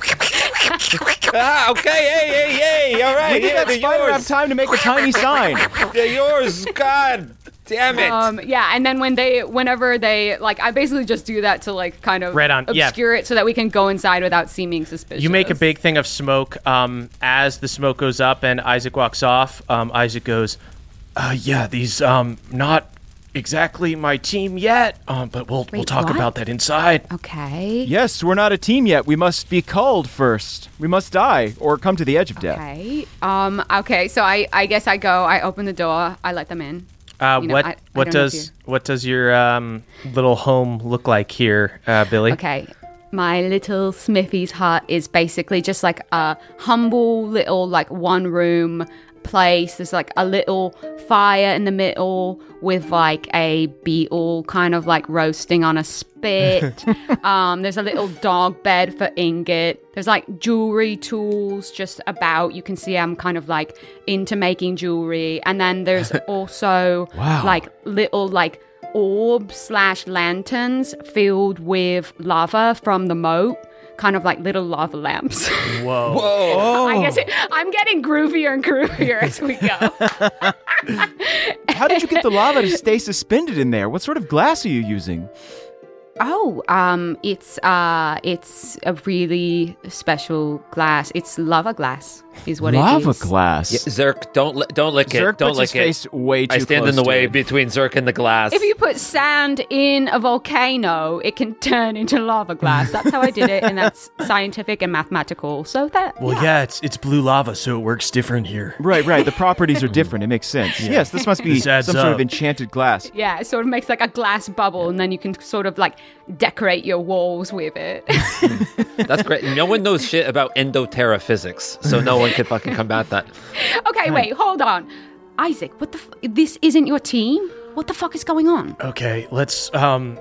ah, okay, hey, hey, hey, all right. You yeah, that spider yours. Have time to make a tiny sign. They're yours, God damn it. Um, yeah, and then when they, whenever they, like, I basically just do that to, like, kind of right on. obscure yeah. it so that we can go inside without seeming suspicious. You make a big thing of smoke. Um, as the smoke goes up and Isaac walks off, um, Isaac goes, uh, yeah, these, um, not exactly my team yet, um, but we'll Wait, we'll talk what? about that inside. Okay. Yes, we're not a team yet. We must be culled first. We must die or come to the edge of death. Okay. Um. Okay. So I, I guess I go. I open the door. I let them in. Uh. You know, what I, What I does What does your um little home look like here, uh, Billy? Okay. My little Smithy's hut is basically just like a humble little like one room. Place there's like a little fire in the middle with like a beetle kind of like roasting on a spit. Um there's a little dog bed for Ingot. There's like jewelry tools just about. You can see I'm kind of like into making jewelry, and then there's also wow. like little like orb slash lanterns filled with lava from the moat, kind of like little lava lamps. Whoa. Whoa. I guess it, I'm getting groovier and groovier as we go. How did you get the lava to stay suspended in there? What sort of glass are you using? Oh, um, it's uh, it's a really special glass. It's lava glass, is what lava it is. Lava glass. Yeah, Zerk, don't li- don't lick Zerk it. Don't lick it. Face way too I stand close in the way it. Between Zerk and the glass. If you put sand in a volcano, it can turn into lava glass. That's how I did it, and that's scientific and mathematical. So that. Well, yeah, yeah it's it's blue lava, so it works different here. Right, right. The properties are different. It makes sense. Yeah. Yes, this must be this some up. sort of enchanted glass. Yeah, it sort of makes like a glass bubble, yeah. and then you can sort of like. decorate your walls with it. That's great. No one knows shit about Endoterra physics, so no one can fucking combat that. Okay, wait, hold on. Isaac, what the f- this isn't your team? What the fuck is going on? Okay, let's um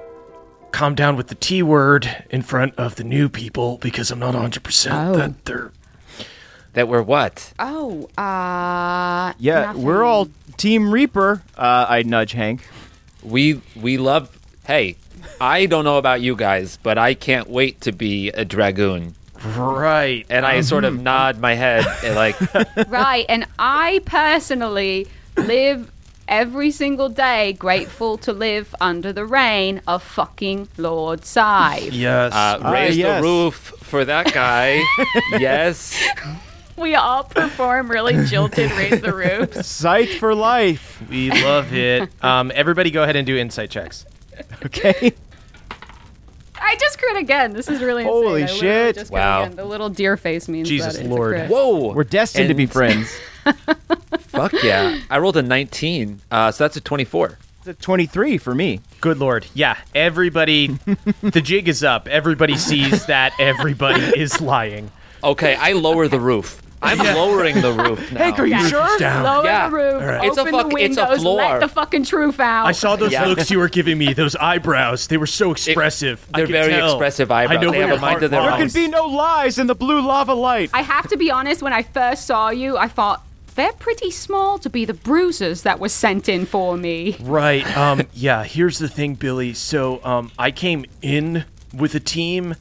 calm down with the T word in front of the new people, because I'm not one hundred percent oh. that they're... That we're what? Oh, uh... Yeah, nothing. We're all Team Reaper. Uh, I nudge Hank. We we love... Hey, I don't know about you guys, but I can't wait to be a dragoon. Right. And I mm-hmm. sort of nod my head and like... Right, and I personally live... every single day, grateful to live under the reign of fucking Lord Scythe. Yes. Uh, raise uh, yes. the roof for that guy. Yes. We all perform really jilted raise the roof. Scythe for life. We love it. Um, everybody go ahead and do insight checks. Okay. I just crit again. This is really insane. Holy I shit. Just wow. Again. The little deer face means Jesus that it's Lord. A crit. Whoa. We're destined and to be friends. Fuck yeah. I rolled a nineteen, uh, so that's a twenty-four. It's a twenty-three for me. Good Lord. Yeah. Everybody, the jig is up. Everybody sees that everybody is lying. Okay. I lower the roof. I'm yeah. lowering the roof now. Hank, are you yeah. sure? Down. Lower yeah. the roof. Right. Open fuck, the windows. Let the fucking truth out. I saw those yeah. looks you were giving me. Those eyebrows. They were so expressive. It, they're very tell. expressive eyebrows. I know they have a mind of their own. There can be no lies in the blue lava light. I have to be honest. When I first saw you, I thought, they're pretty small to be the bruisers that were sent in for me. Right. Um, yeah, here's the thing, Billy. So um, I came in with a team,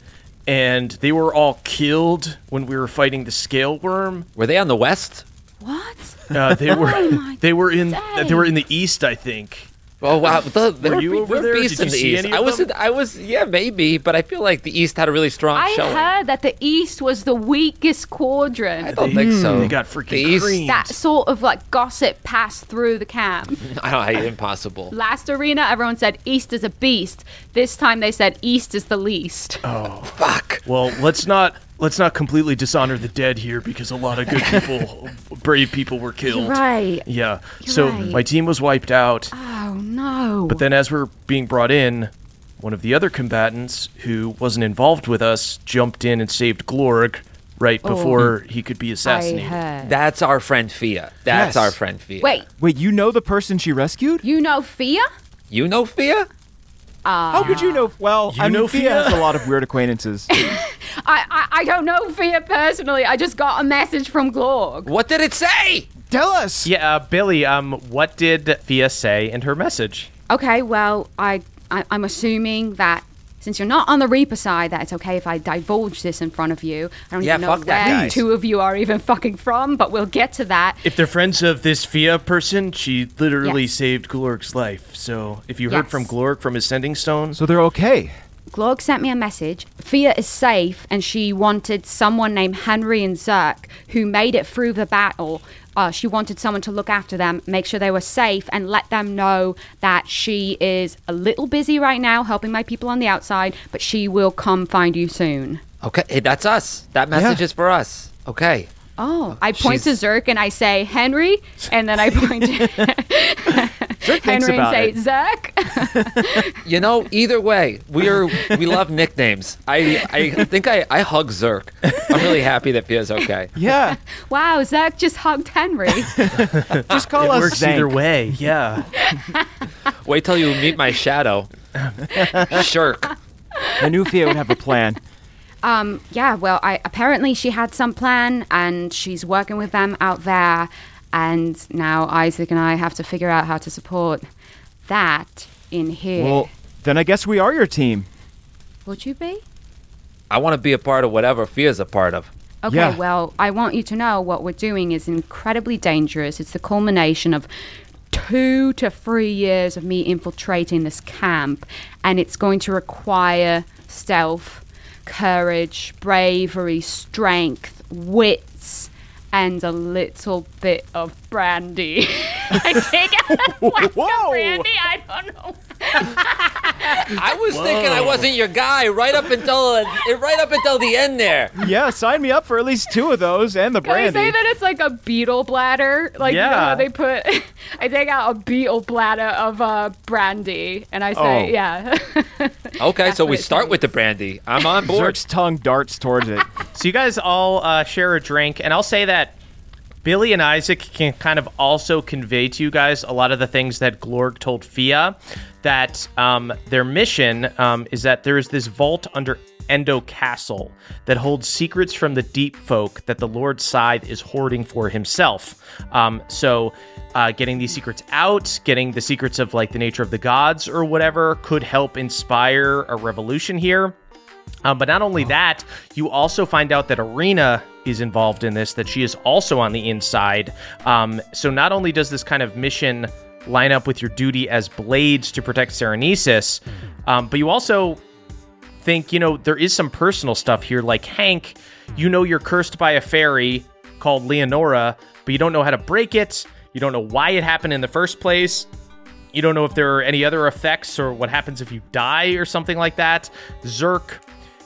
and they were all killed when we were fighting the scale worm. Were they on the west? What? Uh, they were. Oh my they were in. Day. They were in the east, I think. Oh wow! The, the, were you over there? Did you the see east. Any of I was. Them? In, I was. Yeah, maybe. But I feel like the east had a really strong I showing. I heard that the east was the weakest quadrant. I don't they, think so. They got freaking creamed. That sort of like gossip passed through the camp. I don't, impossible. Last arena, everyone said east is a beast. This time they said east is the least. Oh fuck! Well, let's not. Let's not completely dishonor the dead here, because a lot of good people, brave people were killed. You're right. Yeah. You're so right. My team was wiped out. Oh, no. But then as we're being brought in, one of the other combatants who wasn't involved with us jumped in and saved Glorg right oh. before he could be assassinated. I heard. That's our friend Fia. That's yes. our friend Fia. Wait. Wait, you know the person she rescued? You know Fia? You know Fia? Uh, How could you know? Well, you I know mean, Fia has a lot of weird acquaintances. I, I, I don't know Fia personally. I just got a message from Glorg. What did it say? Tell us. Yeah, uh, Billy, um, what did Fia say in her message? Okay, well, I, I, I'm assuming that since you're not on the Reaper side, that it's okay if I divulge this in front of you. I don't yeah, even know where the two of you are even fucking from, but we'll get to that. If they're friends of this Fia person, she literally yes. saved Glorg's life. So if you yes. heard from Glorg from his Sending Stone... So they're okay. Glorg sent me a message. Fia is safe, and she wanted someone named Henry and Zerk, who made it through the battle... Uh, she wanted someone to look after them, make sure they were safe, and let them know that she is a little busy right now helping my people on the outside, but she will come find you soon. Okay, hey, that's us. That message yeah. is for us. Okay. Oh, I point She's... to Zerk and I say, Henry, and then I point to Zerk Henry and say, it. Zerk. You know, either way, we are we love nicknames. I I think I, I hug Zerk. I'm really happy that Fia's okay. Yeah. Wow, Zerk just hugged Henry. Just call it us works either way, yeah. Wait till you meet my shadow. Shirk. I knew Fia would have a plan. Um, yeah, well, I, apparently she had some plan, and she's working with them out there, and now Isaac and I have to figure out how to support that in here. Well, then I guess we are your team. Would you be? I want to be a part of whatever Fia's a part of. Okay, yeah. Well, I want you to know what we're doing is incredibly dangerous. It's the culmination of two to three years of me infiltrating this camp, and it's going to require stealth, courage, bravery, strength, wits, and a little bit of brandy. I take a flask of brandy. I don't know. I was Whoa. thinking I wasn't your guy right up until right up until the end there. Yeah, sign me up for at least two of those and the Can brandy. Can I say that it's like a beetle bladder? Like yeah. you know how they put. I take out a beetle bladder of uh, brandy, and I say, oh. yeah. Okay, so we start means. with the brandy. I'm on board. Zerk's tongue darts towards it. So you guys all uh, share a drink, and I'll say that Billy and Isaac can kind of also convey to you guys a lot of the things that Glorg told Fia, that um, their mission um, is that there is this vault under Endocastle that holds secrets from the deep folk that the Lord Scythe is hoarding for himself. Um, so uh, getting these secrets out, getting the secrets of like the nature of the gods or whatever could help inspire a revolution here. Um, but not only that, you also find out that Arena is involved in this, that she is also on the inside. Um, so not only does this kind of mission line up with your duty as Blades to protect Serenesis, um, but you also think, you know, there is some personal stuff here. Like, Hank, you know you're cursed by a fairy called Leonora, but you don't know how to break it. You don't know why it happened in the first place. You don't know if there are any other effects or what happens if you die or something like that. Zerk,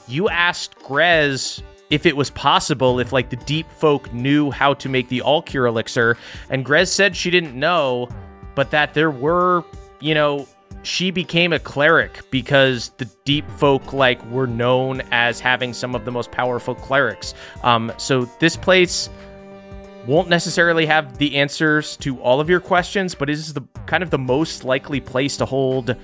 you asked Grez if it was possible, if like the deep folk knew how to make the all-cure elixir, and Grez said she didn't know, but that there were, you know, she became a cleric because the deep folk like were known as having some of the most powerful clerics. Um, so this place won't necessarily have the answers to all of your questions, but is the kind of the most likely place to hold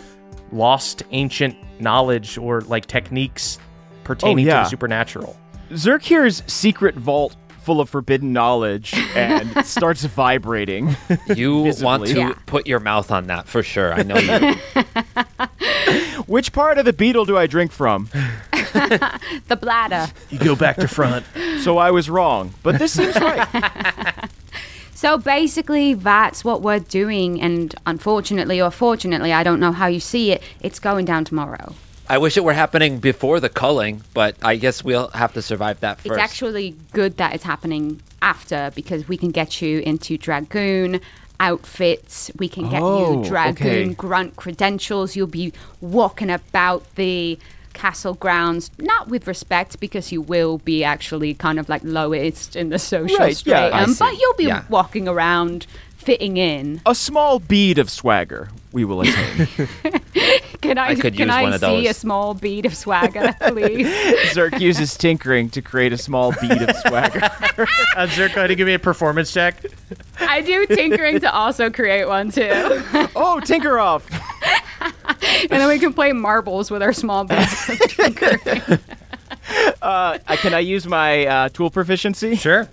lost ancient knowledge or like techniques pertaining oh, yeah. to the supernatural. Zerk hears secret vault full of forbidden knowledge and starts vibrating. You want to yeah. put your mouth on that for sure. I know you. Which part of the beetle do I drink from? The bladder. You go back to front. So I was wrong, but this seems right. So basically, that's what we're doing. And unfortunately or fortunately, I don't know how you see it, it's going down tomorrow. I wish it were happening before the culling, but I guess we'll have to survive that first. It's actually good that it's happening after, because we can get you into Dragoon outfits. We can get oh, you Dragoon okay. grunt credentials. You'll be walking about the castle grounds, not with respect, because you will be actually kind of like lowest in the social right, stratum, yeah, but you'll be yeah. walking around, fitting in. A small bead of swagger we will attain. Can I, I could can use I one of see those. A small bead of swagger, please? Zerk uses tinkering to create a small bead of swagger. uh, Zerk, go ahead and give me a performance check. I do tinkering to also create one, too. Oh, tinker off. And then we can play marbles with our small beads of tinkering. uh, can I use my uh, tool proficiency? Sure.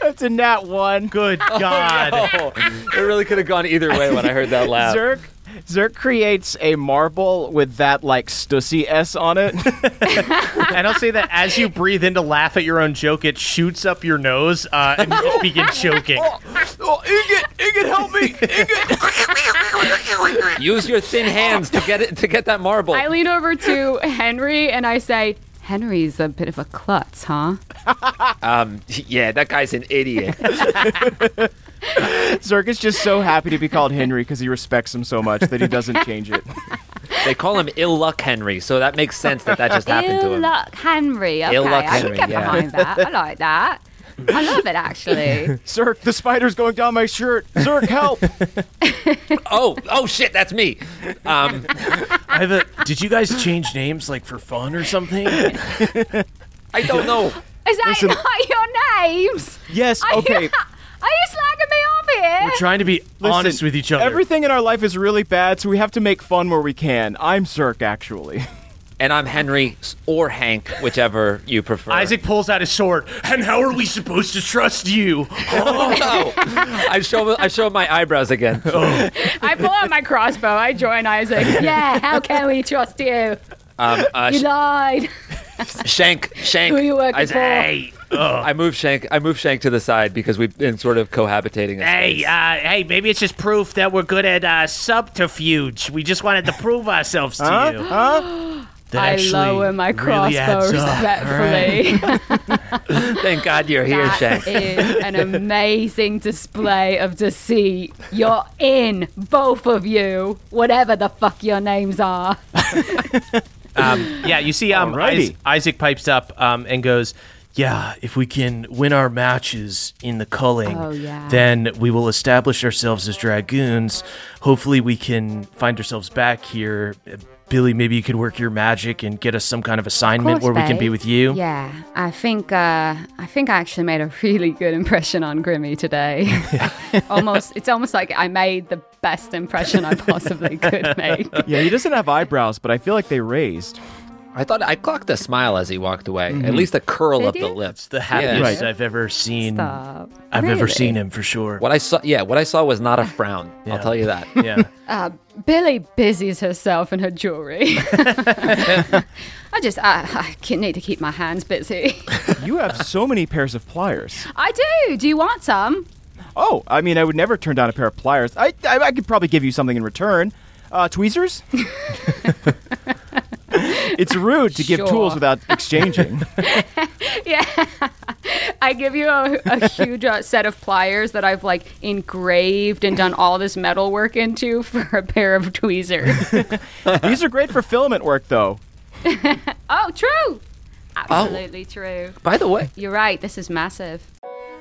That's a nat one. Good God. Oh, no. It really could have gone either way when I heard that laugh. Zerk, Zerk creates a marble with that, like, stussy S on it. And I'll say that as you breathe in to laugh at your own joke, it shoots up your nose uh, and you begin choking. Oh, oh, Ingot, Ingot, help me. Ingot. Use your thin hands to get it, to get that marble. I lean over to Henry and I say, Henry's a bit of a klutz, huh? um, yeah, that guy's an idiot. Zerk is just so happy to be called Henry because he respects him so much that he doesn't change it. They call him Ill Luck Henry, so that makes sense that that just happened Ill to him. Luck Henry, okay. Ill Luck I Henry, I can get yeah. behind that. I like that. I love it, actually. Zerk, the spider's going down my shirt. Zerk, help! oh, oh shit, that's me. Um, I have a, did you guys change names like for fun or something? I don't know. Is that Listen, not your names? Yes, are okay. You, are you slagging me off here? We're trying to be Listen, honest with each other. Everything in our life is really bad, so we have to make fun where we can. I'm Zerk, actually. And I'm Henry or Hank, whichever you prefer. Isaac pulls out his sword. And how are we supposed to trust you? Oh, no. I show I show my eyebrows again. Oh. I pull out my crossbow. I join Isaac. Yeah, how can we trust you? Um, uh, you lied. Shank, Shank. Who are you working I, for? Hey. Ugh. I move Shank. I move Shank to the side because we've been sort of cohabitating. Hey, uh, hey, maybe it's just proof that we're good at uh, subterfuge. We just wanted to prove ourselves to huh? you. Huh? I lower my crossbow really respectfully. Right. Thank God you're here, Shank. That is an amazing display of deceit. You're in, both of you, whatever the fuck your names are. um, yeah, you see um, Isaac, Isaac pipes up um, and goes, yeah, if we can win our matches in the culling, oh, yeah. then we will establish ourselves as dragoons. Hopefully we can find ourselves back here. Billy, maybe you could work your magic and get us some kind of assignment, of course, where babe. we can be with you. Yeah, I think uh, I think I actually made a really good impression on Grimmy today. almost, it's almost like I made the best impression I possibly could make. Yeah, he doesn't have eyebrows, but I feel like they raised. I thought I clocked a smile as he walked away. Mm-hmm. At least a curl Did of you? the lips. The happiest yeah. I've ever seen. Stop. I've really? ever seen him for sure. What I saw, yeah, what I saw was not a frown. yeah. I'll tell you that. Yeah. Uh, Billy busies herself in her jewelry. I just, I, I need to keep my hands busy. You have so many pairs of pliers. I do. Do you want some? Oh, I mean, I would never turn down a pair of pliers. I, I, I could probably give you something in return. Uh, tweezers? It's rude to give sure. tools without exchanging. Yeah. I give you a, a huge uh, set of pliers that I've like engraved and done all this metal work into for a pair of tweezers. These are great for filament work, though. Oh, true. Absolutely oh. true. By the way. You're right. This is massive.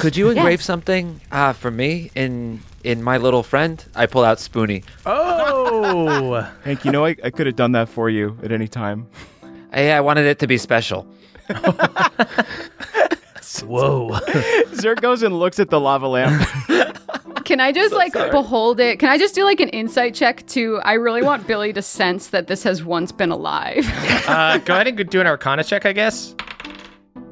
Could you engrave yes. something uh, for me in in my little friend? I pull out Spoony. Oh, Hank! You know I, I could have done that for you at any time. I, I wanted it to be special. Whoa! Zerk goes and looks at the lava lamp. Can I just so like sorry. behold it? Can I just do like an insight check to? I really want Billy to sense that this has once been alive. uh, go ahead and do an Arcana check, I guess.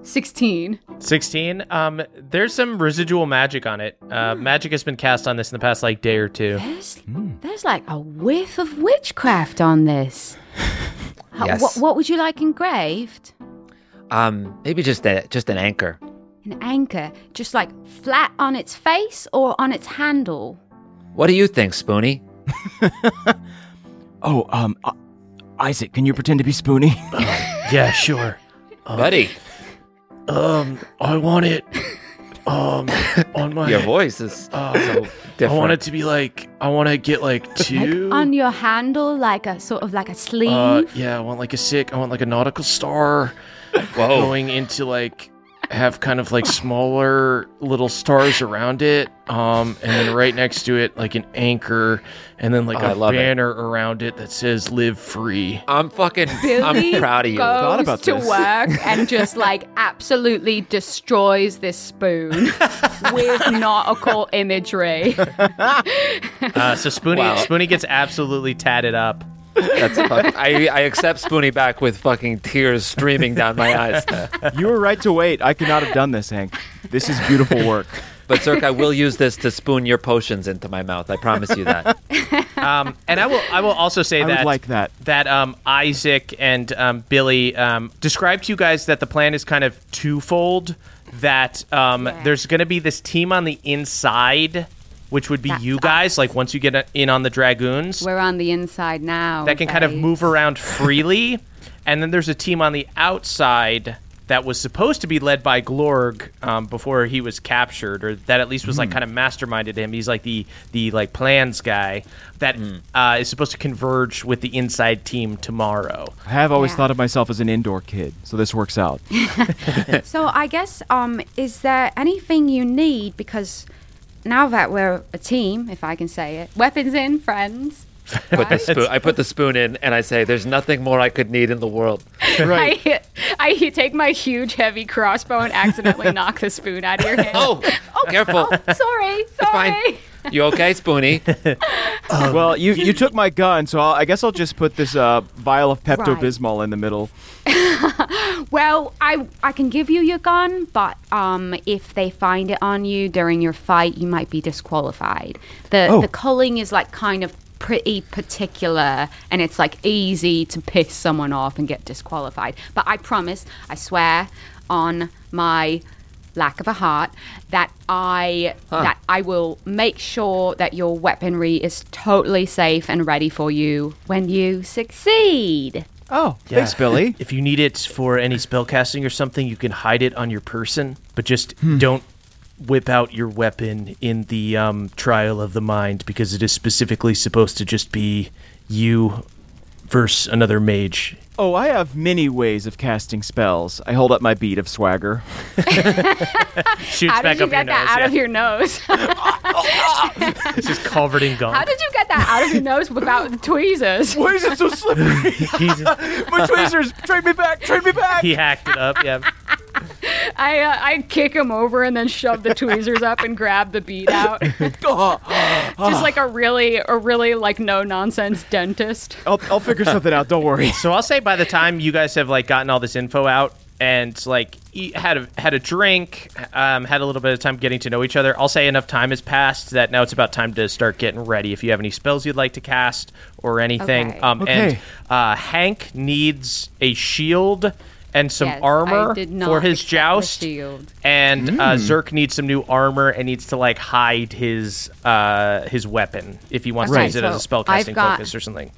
sixteen sixteen Um, there's some residual magic on it. Uh, mm. Magic has been cast on this in the past, like, day or two. There's, mm. there's like, a whiff of witchcraft on this. yes. What, what would you like engraved? Um, maybe just a, just an anchor. An anchor? Just, like, flat on its face or on its handle? What do you think, Spoony? oh, um, uh, Isaac, can you pretend to be Spoony? uh, yeah, sure. Um, Buddy. Um, I want it, um, on my... Your voice is uh, so different. I want it to be like, I want to get like two... Like on your handle, like a sort of like a sleeve? Uh, yeah, I want like a sick, I want like a nautical star Whoa. going into like have kind of like smaller little stars around it, um, and then right next to it, like an anchor, and then like oh, a banner it. around it that says "Live Free." I'm fucking, Billy I'm proud of you. Goes I thought about to this. work and just like absolutely destroys this spoon with nautical imagery. uh, so Spoony, wow. Spoony gets absolutely tatted up. That's fuck- I, I accept Spoony back with fucking tears streaming down my eyes. You were right to wait. I could not have done this, Hank. This is beautiful work. But, Zerk, I will use this to spoon your potions into my mouth. I promise you that. Um, and I will I will also say I that, would like that. that um, Isaac and um, Billy um, described to you guys that the plan is kind of twofold, that um, yeah. there's going to be this team on the inside, which would be That's you guys, us. like once you get in on the Dragoons. We're on the inside now. That can guys. kind of move around freely. And then there's a team on the outside that was supposed to be led by Glorg um, before he was captured, or that at least was mm. like kind of masterminded him. He's like the the like plans guy that mm. uh, is supposed to converge with the inside team tomorrow. I have always yeah. thought of myself as an indoor kid, so this works out. So I guess, um, is there anything you need? Because now that we're a team, if I can say it, weapons in, friends. Right? Put the spoon, I put the spoon in, and I say, "There's nothing more I could need in the world." Right. I, I take my huge, heavy crossbow and accidentally knock the spoon out of your hand. Oh, oh careful! Oh, sorry, sorry. Fine. You okay, Spoony? um, well, you you took my gun, so I'll, I guess I'll just put this uh, vial of Pepto-Bismol right. in the middle. Well, I I can give you your gun, but um, if they find it on you during your fight, you might be disqualified. The oh. the culling is like kind of pretty particular, and it's like easy to piss someone off and get disqualified. But I promise, I swear on my lack of a heart, that I huh. that I will make sure that your weaponry is totally safe and ready for you when you succeed. Oh, yeah. Thanks, Billy. If you need it for any spellcasting or something, you can hide it on your person, but just hmm. don't whip out your weapon in the um, trial of the mind, because it is specifically supposed to just be you versus another mage. Oh, I have many ways of casting spells. I hold up my bead of swagger. Shoots How back did you up get your that nose, out yeah. of your nose? It's just covered in gum. How did you get that out of your nose without tweezers? Why is it so slippery? My tweezers! Trade me back! Trade me back! He hacked it up, yeah. I uh, I kick him over and then shove the tweezers up and grab the bead out. Just like a really, a really like no-nonsense dentist. I'll, I'll figure something out, don't worry. So I'll say by the time you guys have like gotten all this info out and like eat, had a, had a drink, um, had a little bit of time getting to know each other, I'll say enough time has passed that now it's about time to start getting ready if you have any spells you'd like to cast or anything. Okay. Um, okay. And uh, Hank needs a shield and some yes, armor for his joust, and mm. uh, Zerk needs some new armor and needs to like hide his uh, his weapon if he wants okay, to use so it as a spellcasting focus or something.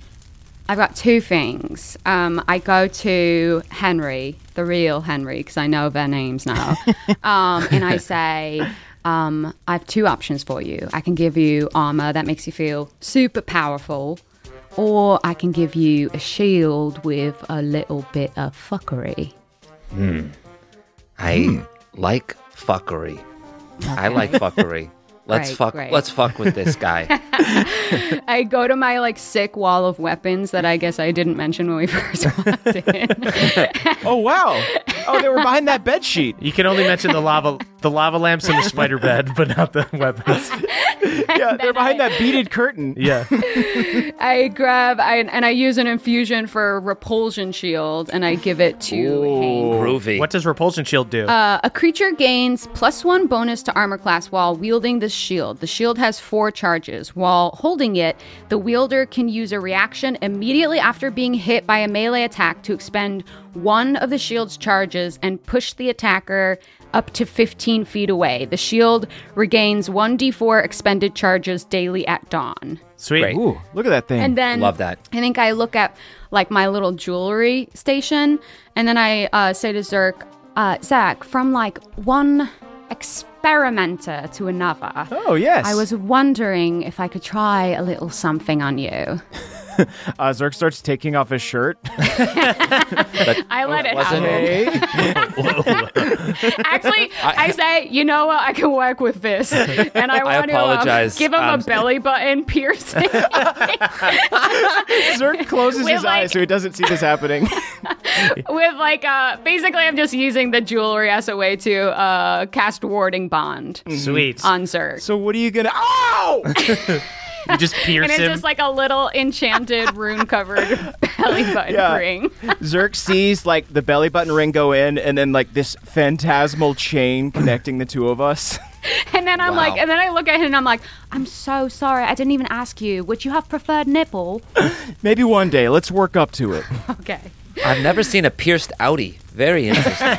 I've got two things. Um, I go to Henry, the real Henry, because I know their names now, um, and I say, um, I have two options for you. I can give you armor that makes you feel super powerful, or I can give you a shield with a little bit of fuckery. Hmm. I mm. like fuckery. Okay. I like fuckery. Let's right, fuck. Right. Let's fuck with this guy. I go to my like sick wall of weapons that I guess I didn't mention when we first walked in. Oh wow! Oh, they were behind that bed sheet. You can only mention the lava, the lava lamps, and the spider bed, but not the weapons. Yeah, they're behind I, that beaded curtain. Yeah. I grab I, and I use an infusion for repulsion shield, and I give it to Ooh, Hank. Groovy. What does repulsion shield do? Uh, a creature gains plus one bonus to armor class while wielding the shield. The shield has four charges. While holding it, the wielder can use a reaction immediately after being hit by a melee attack to expend one of the shield's charges and push the attacker up to fifteen feet away. The shield regains one d four expended charges daily at dawn. Sweet. Great. Ooh, look at that thing. And then love that. I think I look at like my little jewelry station, and then I uh, say to Zerk, uh, Zach, from like one expended experimenter to another. Oh, yes. I was wondering if I could try a little something on you. Uh, Zerk starts taking off his shirt. I let it happen. Actually, I, I say, you know what? I can work with this. And I want I apologize. to um, give him um, a belly button piercing. Zerk closes with his like, eyes so he doesn't see this happening. With like, uh, basically, I'm just using the jewelry as a way to uh, cast Warding Bond. Sweet. On Zerk. So what are you going to... Ow! You just pierce him. And it's him. Just like a little enchanted rune-covered belly button yeah. ring. Zerk sees like the belly button ring go in and then like this phantasmal chain connecting the two of us. And then I'm wow. like, and then I look at him and I'm like, I'm so sorry. I didn't even ask you. Would you have preferred nipple? Maybe one day. Let's work up to it. Okay. I've never seen a pierced outie. Very interesting.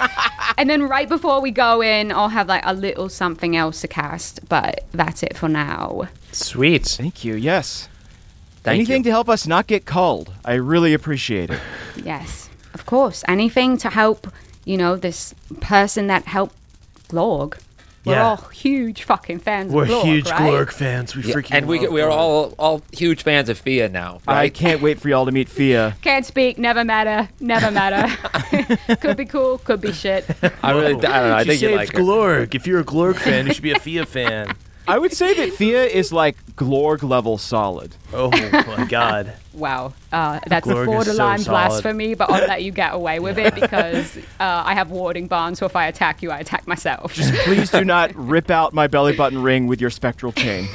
And then right before we go in, I'll have like a little something else to cast, but that's it for now. Sweet. Thank you. Yes. Thank anything you. to help us not get called. I really appreciate it. Yes, of course. Anything to help, you know, this person that helped Glorg. We're yeah. all huge fucking fans We're of Glorg, We're huge right? Glorg fans. We yeah. freaking And we, we are all, all huge fans of Fia now. Right? I can't wait for y'all to meet Fia. Can't speak. Never matter. Never matter. Could be cool. Could be shit. I really, I don't know. I she think you like her. Glorg. If you're a Glorg fan, you should be a Fia fan. I would say that Fia is like Glorg level solid. Oh my god. Wow. Uh, that's Glorg a borderline so blasphemy, but I'll let you get away with it because uh, I have Warding Bond, so if I attack you, I attack myself. Just please do not rip out my belly button ring with your spectral chain.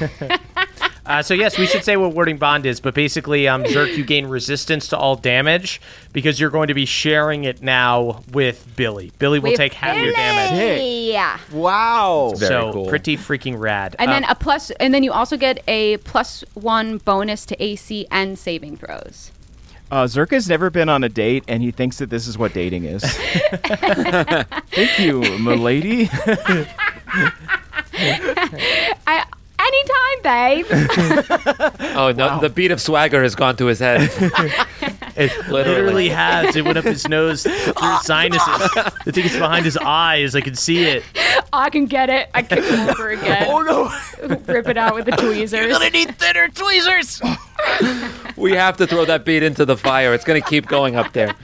Uh, so yes, we should say what Warding Bond is, but basically, um, Zerk, you gain resistance to all damage because you're going to be sharing it now with Billy. Billy will with take half Billy! your damage. Yeah. Wow. Very so cool. Pretty freaking rad. And uh, then a plus, and then you also get a plus one bonus to A C and saving throws. Uh, Zerk has never been on a date, and he thinks that this is what dating is. Thank you, m'lady. I. Anytime, babe. Oh, no, wow. The beat of swagger has gone to his head. It literally. literally has. It went up his nose through his sinuses. The thing is behind his eyes. I can see it. I can get it. I kick him over again. Oh, no. Rip it out with the tweezers. You're going to need thinner tweezers. We have to throw that beat into the fire. It's going to keep going up there.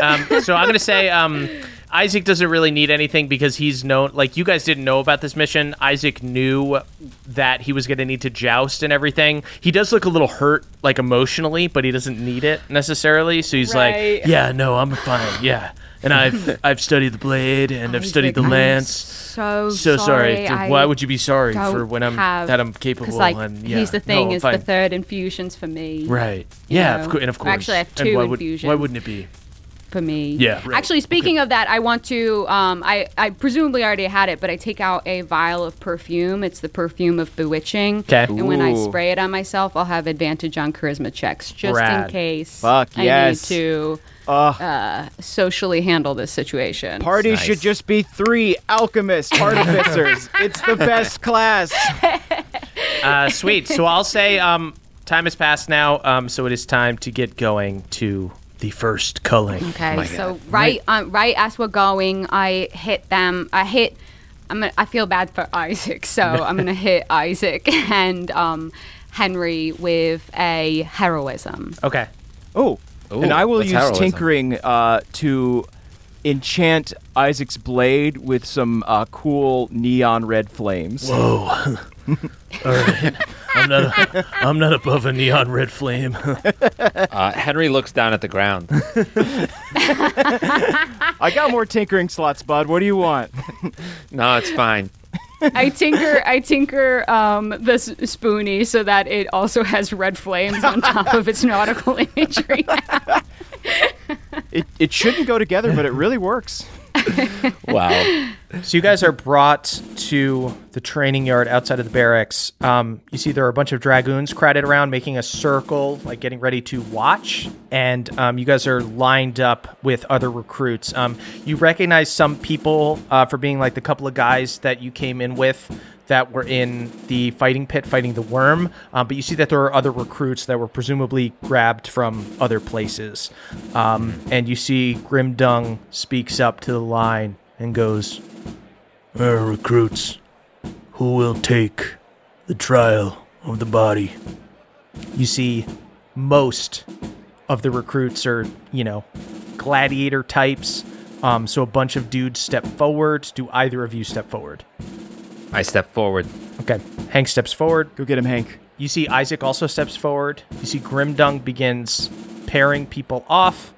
Um, so I'm going to say... Um, Isaac doesn't really need anything because he's known, like, you guys didn't know about this mission. Isaac knew that he was going to need to joust and everything. He does look a little hurt, like, emotionally, but he doesn't need it necessarily. So he's right. like, yeah, no, I'm fine. Yeah. And I've I've studied the blade and Isaac, I've studied the lance. I'm so so sorry. sorry. Why would you be sorry for when I'm have, that I'm capable? Like, and yeah, he's the thing no, is fine. The third infusions for me. Right. Yeah. Of co- and of course. Actually, I have two why infusions. Would, why wouldn't it be? For me. Yeah. Right. Actually, speaking okay. of that, I want to, um, I, I presumably already had it, but I take out a vial of perfume. It's the perfume of bewitching. Okay. And when I spray it on myself, I'll have advantage on charisma checks just Rad. in case Fuck, I yes. need to uh, uh, socially handle this situation. Parties nice. should just be three alchemists, artificers. It's the best class. Uh, sweet. So I'll say um, time has passed now, um, so it is time to get going to... the first culling. Okay, oh so right, um, right as we're going, I hit them. I hit. I'm. Gonna, I feel bad for Isaac, so I'm gonna hit Isaac and um, Henry with a heroism. Okay. Oh, Ooh, and I will use heroism? tinkering uh, to enchant Isaac's blade with some uh, cool neon red flames. Whoa. All right. I'm not, a, I'm not above a neon red flame. uh, Henry looks down at the ground. I got more tinkering slots, bud. What do you want? No, it's fine. I tinker I tinker um, the Spoony so that it also has red flames on top of its nautical imagery. it, it shouldn't go together, but it really works. Wow. So you guys are brought to the training yard outside of the barracks. Um, you see there are a bunch of dragoons crowded around, making a circle, like getting ready to watch. And um, you guys are lined up with other recruits. Um, you recognize some people uh, for being like the couple of guys that you came in with that were in the fighting pit fighting the worm. Um, but you see that there are other recruits that were presumably grabbed from other places. Um, and you see Grimdung speaks up to the line and goes... Uh, recruits, who will take the trial of the body? You see, most of the recruits are, you know, gladiator types. Um, so a bunch of dudes step forward. Do either of you step forward? I step forward. Okay. Hank steps forward. Go get him, Hank. You see Isaac also steps forward. You see Grimdung begins pairing people off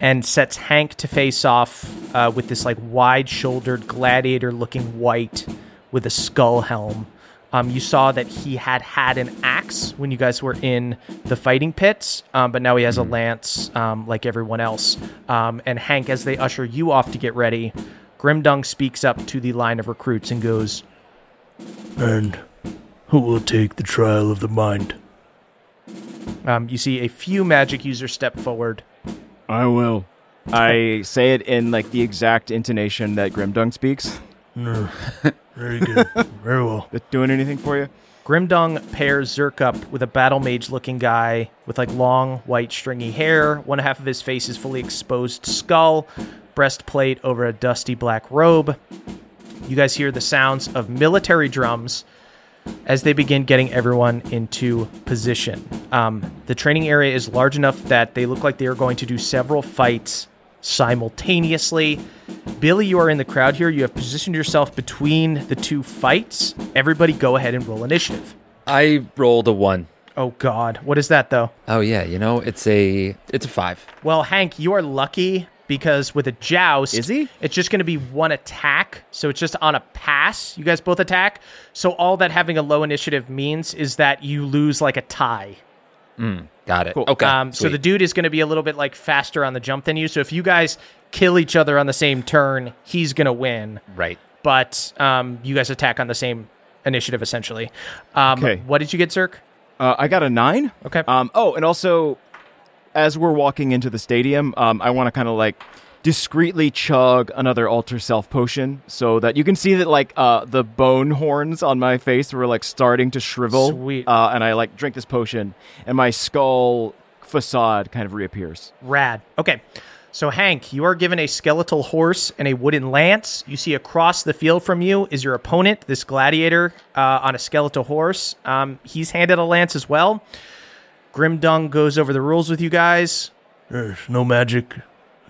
and sets Hank to face off uh, with this like wide-shouldered gladiator-looking white with a skull helm. Um, you saw that he had had an axe when you guys were in the fighting pits, um, but now he has a lance um, like everyone else. Um, and Hank, as they usher you off to get ready, Grimdung speaks up to the line of recruits and goes, "And who will take the trial of the mind?" Um, you see a few magic users step forward. I will. I say it in like the exact intonation that Grimdung speaks. No. Very good. Very well. Doing anything for you? Grimdung pairs Zerk up with a battle mage-looking guy with like long, white, stringy hair. One half of his face is fully exposed skull, breastplate over a dusty black robe. You guys hear the sounds of military drums as they begin getting everyone into position. Um, the training area is large enough that they look like they are going to do several fights simultaneously. Billy, you are in the crowd here. You have positioned yourself between the two fights. Everybody go ahead and roll initiative. I rolled a one. Oh, God. What is that, though? Oh, yeah. You know, it's a it's a five. Well, Hank, you are lucky because with a joust, is he? It's just going to be one attack. So it's just on a pass. You guys both attack. So all that having a low initiative means is that you lose like a tie. Mm, got it. Cool. Okay. Um, so the dude is going to be a little bit like faster on the jump than you. So if you guys kill each other on the same turn, he's going to win. Right. But um, you guys attack on the same initiative, essentially. Um, okay. What did you get, Zerk? Uh, I got a nine. Okay. Um, oh, and also, as we're walking into the stadium, um, I want to kind of like discreetly chug another alter self potion so that you can see that like uh, the bone horns on my face were like starting to shrivel. Sweet. Uh, and I like drink this potion and my skull facade kind of reappears. Rad. Okay. So Hank, you are given a skeletal horse and a wooden lance. You see across the field from you is your opponent, this gladiator uh, on a skeletal horse. Um, he's handed a lance as well. Grimdung goes over the rules with you guys. There's no magic.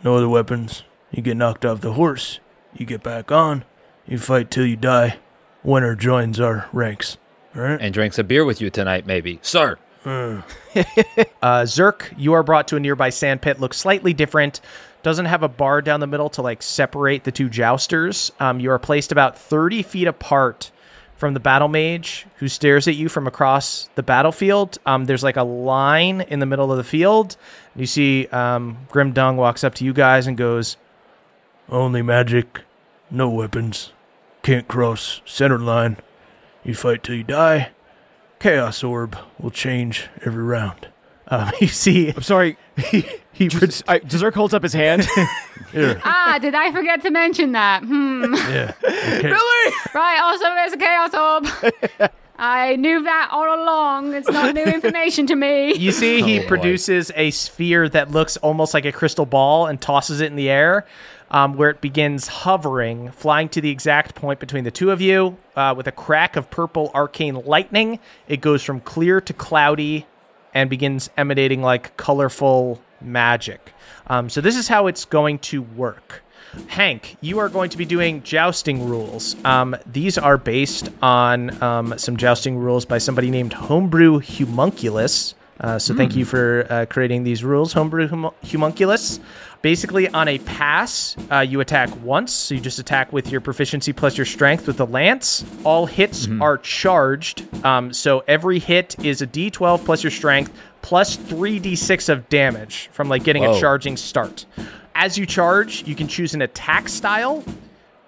No other weapons. You get knocked off the horse. You get back on. You fight till you die. Winner joins our ranks. All right? And drinks a beer with you tonight, maybe. Sir. Uh. uh, Zerk, you are brought to a nearby sand pit. Looks slightly different. Doesn't have a bar down the middle to like separate the two jousters. Um, you are placed about thirty feet apart from the battle mage who stares at you from across the battlefield. Um, there's like a line in the middle of the field. And you see um, Grimdung walks up to you guys and goes, "Only magic, no weapons, can't cross center line. You fight till you die. Chaos Orb will change every round." Um, you see, I'm sorry. He, he Just, I, Zerk holds up his hand. Yeah. Ah, did I forget to mention that? Hmm. Yeah. Okay. Really? Right. Also, there's a Chaos Orb. I knew that all along. It's not new information to me. You see, he oh, produces boy. a sphere that looks almost like a crystal ball and tosses it in the air, um, where it begins hovering, flying to the exact point between the two of you, uh, with a crack of purple arcane lightning. It goes from clear to cloudy and begins emanating like colorful magic. Um, so this is how it's going to work. Hank, you are going to be doing jousting rules. Um, these are based on um, some jousting rules by somebody named Homebrew Humunculus. Uh, so mm. thank you for uh, creating these rules, Homebrew hum- Humunculus. Basically, on a pass, uh, you attack once. So you just attack with your proficiency plus your strength with the lance. All hits mm-hmm. are charged. Um, so every hit is a d twelve plus your strength plus three d six of damage from like getting Whoa. a charging start. As you charge, you can choose an attack style,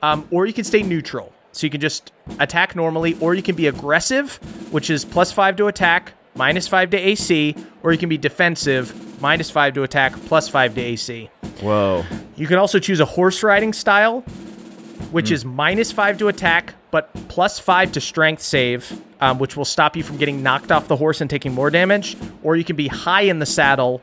um, or you can stay neutral. So you can just attack normally, or you can be aggressive, which is plus five to attack, minus five to A C, or you can be defensive, minus five to attack, plus five to A C. Whoa. You can also choose a horse riding style, which mm. is minus five to attack, but plus five to strength save, um, which will stop you from getting knocked off the horse and taking more damage. Or you can be high in the saddle,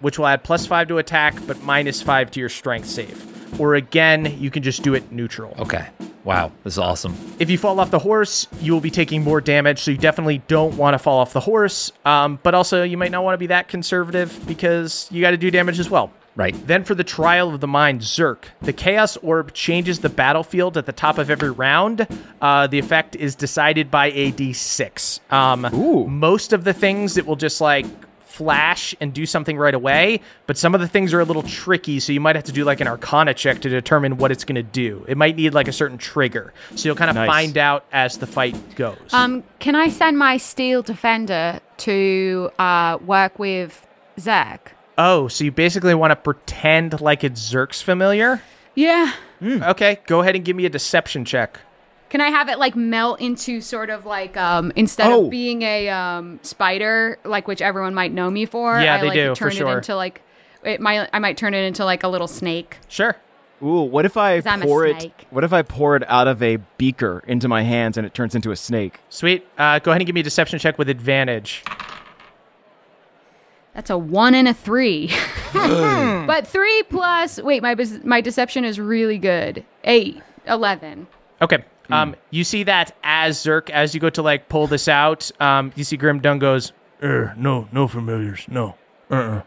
which will add plus five to attack, but minus five to your strength save. Or again, you can just do it neutral. Okay. Wow, this is awesome. If you fall off the horse, you will be taking more damage, so you definitely don't want to fall off the horse. Um, but also, you might not want to be that conservative because you got to do damage as well. Right. Then for the Trial of the Mind, Zerk. The Chaos Orb changes the battlefield at the top of every round. Uh, the effect is decided by a D six. Um, Ooh. Most of the things, it will just like flash and do something right away, but some of the things are a little tricky, so you might have to do like an Arcana check to determine what it's going to do. It might need like a certain trigger, so you'll kind of nice. find out as the fight goes. Um, can I send my Steel Defender to uh, work with Zach? Oh, so you basically want to pretend like it's Zerk's familiar? Yeah. Mm. Okay, go ahead and give me a deception check. Can I have it like melt into sort of like um, instead oh. of being a um, spider, like which everyone might know me for? Yeah, I, they like, do. Turn for it sure. into like it might. I might turn it into like a little snake. Sure. Ooh, what if I pour it? What if I pour it out of a beaker into my hands and it turns into a snake? Sweet. Uh, go ahead and give me a deception check with advantage. That's a one and a three. But three plus. Wait, my my deception is really good. Eight, eleven. Okay. Um, you see that as Zerk, as you go to like pull this out, um, you see Grimdung goes, er, no, no familiars, no. Uh-uh.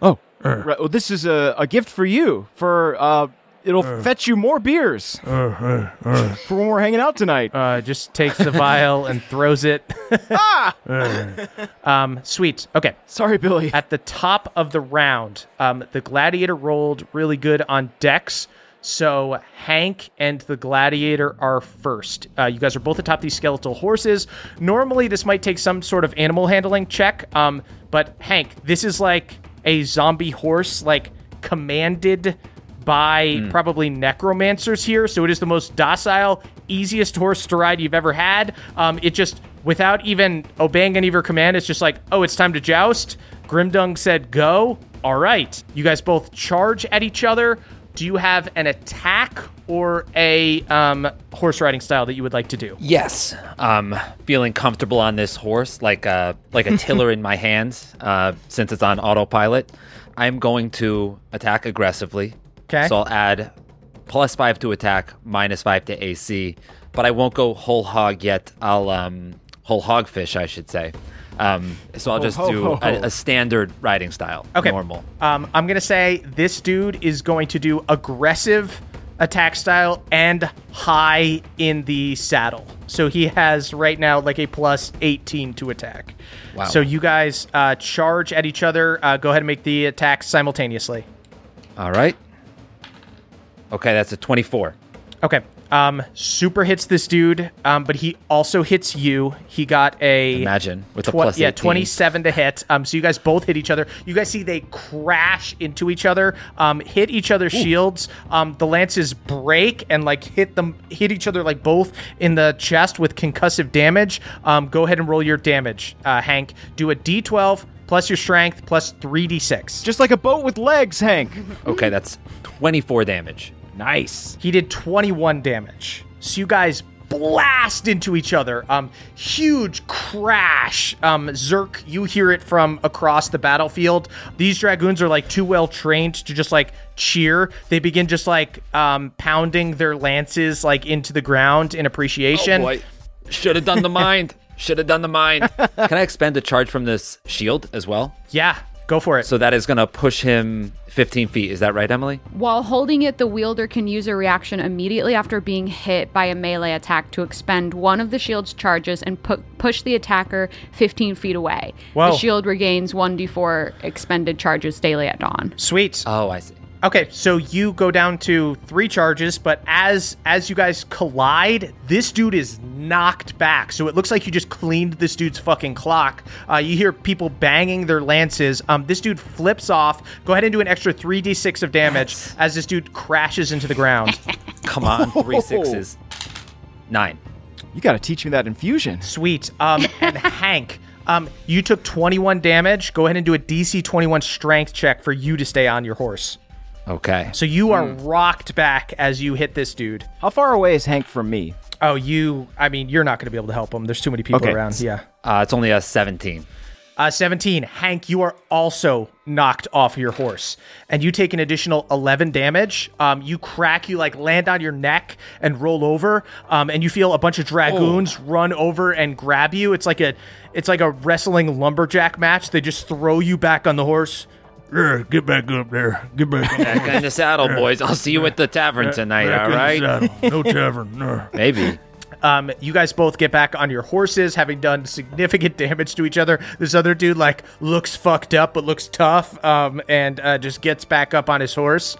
Oh, er. Right, well, this is a, a gift for you. For uh, it'll er. fetch you more beers er, er, er. for when we're hanging out tonight. Uh, just takes the vial and throws it. ah, er. um, sweet. Okay, sorry, Billy. At the top of the round, um, the gladiator rolled really good on Dex. So Hank and the Gladiator are first. Uh, you guys are both atop these skeletal horses. Normally, this might take some sort of animal handling check, um, but Hank, this is like a zombie horse, like commanded by mm. probably necromancers here. So it is the most docile, easiest horse to ride you've ever had. Um, it just, without even obeying any of your command, it's just like, oh, it's time to joust. Grimdung said go. All right. You guys both charge at each other. Do you have an attack or a um, horse riding style that you would like to do? Yes. Um, feeling comfortable on this horse, like a, like a tiller in my hands, uh, since it's on autopilot. I'm going to attack aggressively. Okay. So I'll add plus five to attack, minus five to A C. But I won't go whole hog yet. I'll um, whole hog fish, I should say. Um, so I'll just ho, ho, do ho, ho. A, a standard riding style. Okay. Normal. Um, I'm going to say this dude is going to do aggressive attack style and high in the saddle. So he has right now like a plus eighteen to attack. Wow. So you guys uh, charge at each other. Uh, go ahead and make the attacks simultaneously. All right. Okay, that's a twenty-four. Okay. Um, super hits this dude, um, but he also hits you. He got a... Imagine, with tw- a plus eighteen. Yeah, twenty-seven to hit. Um, so you guys both hit each other. You guys see they crash into each other, um, hit each other's Ooh. shields. Um, the lances break and, like, hit them, hit each other, like, both in the chest with concussive damage. Um, go ahead and roll your damage, uh, Hank. Do a D twelve plus your strength plus three D six. Just like a boat with legs, Hank. Okay, that's twenty-four damage. Nice. He did twenty-one damage. So you guys blast into each other. Um, huge crash. Um, Zerk, you hear it from across the battlefield. These dragoons are like too well trained to just like cheer. They begin just like um, pounding their lances like into the ground in appreciation. Oh boy. Should have done the mind. Should have done the mind. Can I expend a charge from this shield as well? Yeah. Go for it. So that is going to push him fifteen feet. Is that right, Emily? While holding it, the wielder can use a reaction immediately after being hit by a melee attack to expend one of the shield's charges and pu- push the attacker fifteen feet away. Whoa. The shield regains one d four expended charges daily at dawn. Sweet. Oh, I see. Okay, so you go down to three charges, but as as you guys collide, this dude is knocked back. So it looks like you just cleaned this dude's fucking clock. Uh, you hear people banging their lances. Um, this dude flips off. Go ahead and do an extra three d six of damage yes. as this dude crashes into the ground. Come on, three sixes. Nine. You got to teach me that infusion. Sweet. Um, and Hank... Um, you took twenty-one damage. Go ahead and do a D C twenty-one strength check for you to stay on your horse. Okay. So you are mm. rocked back as you hit this dude. How far away is Hank from me? Oh, you, I mean, you're not going to be able to help him. There's too many people okay. around. Yeah. Uh, it's only a seventeen. Uh, seventeen, Hank, you are also knocked off your horse, and you take an additional eleven damage. Um, you crack, you like land on your neck and roll over, um, and you feel a bunch of dragoons oh. run over and grab you. It's like a, it's like a wrestling lumberjack match. They just throw you back on the horse. Get back up there. Get back up there. Back in the saddle, boys. I'll see you at the tavern tonight, back all right? No tavern. Maybe. Um, you guys both get back on your horses, having done significant damage to each other. This other dude, like, looks fucked up but looks tough, um, and uh, just gets back up on his horse.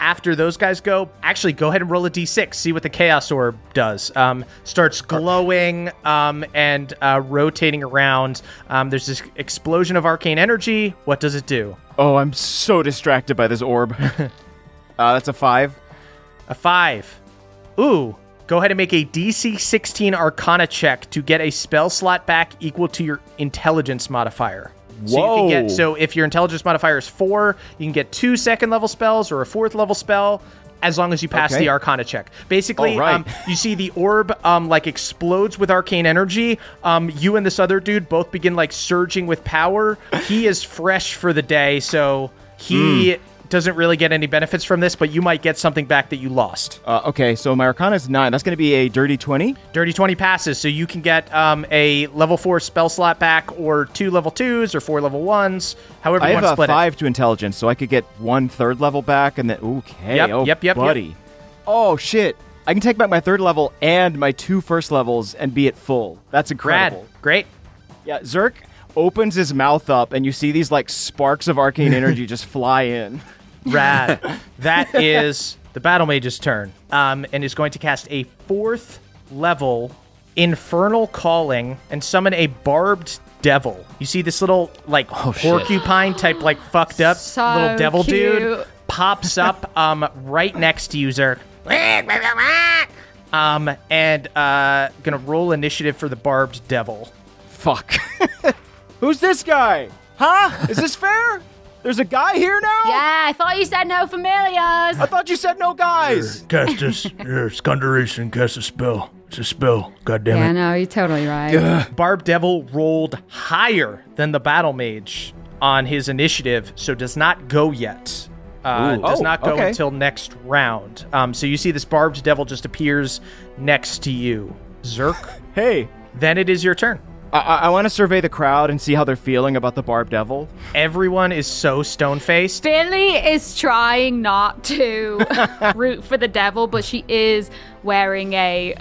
After those guys go, actually, go ahead and roll a d six. See what the Chaos Orb does. Um, starts glowing um, and uh, rotating around. Um, there's this explosion of arcane energy. What does it do? Oh, I'm so distracted by this orb. uh, that's a five. A five. Ooh. Go ahead and make a D C sixteen Arcana check to get a spell slot back equal to your intelligence modifier. Whoa. So, you can get, so if your intelligence modifier is four, you can get two second level spells or a fourth level spell as long as you pass okay. the Arcana check. Basically, right. um, you see the orb um, like explodes with arcane energy. Um, you and this other dude both begin like surging with power. He is fresh for the day, so he... Mm. doesn't really get any benefits from this, but you might get something back that you lost. Uh, okay, so my Arcana is nine. That's going to be a dirty twenty. Dirty twenty passes, so you can get um, a level four spell slot back, or two level twos, or four level ones. However, I you have want to split a five it. to intelligence, so I could get one third level back, and then okay, yep, oh yep, yep, buddy, yep. oh shit, I can take back my third level and my two first levels and be at full. That's incredible. Rad. Great. Yeah, Zerk opens his mouth up, and you see these like sparks of arcane energy just fly in. Rad. That is the Battle Mage's turn, um, and is going to cast a fourth level Infernal Calling and summon a Barbed Devil. You see this little, like, oh, porcupine shit. type, like, fucked up so little devil cute. dude pops up um, right next to you, Zerk. Um, and uh, gonna roll initiative for the Barbed Devil. Fuck. Who's this guy? Huh? Is this fair? There's a guy here now? Yeah, I thought you said no familiars. I thought you said no guys. Here, cast this. Here, Sconduration, cast a spell. It's a spell. God damn yeah, it. Yeah, no, you're totally right. Yeah. Barb Devil rolled higher than the Battle Mage on his initiative, so does not go yet. Uh, does oh, not go okay. until next round. Um, so you see this Barbed Devil just appears next to you. Zerk. Hey. Then it is your turn. I, I want to survey the crowd and see how they're feeling about the Barbed Devil. Everyone is so stone-faced. Billy is trying not to root for the devil, but she is wearing a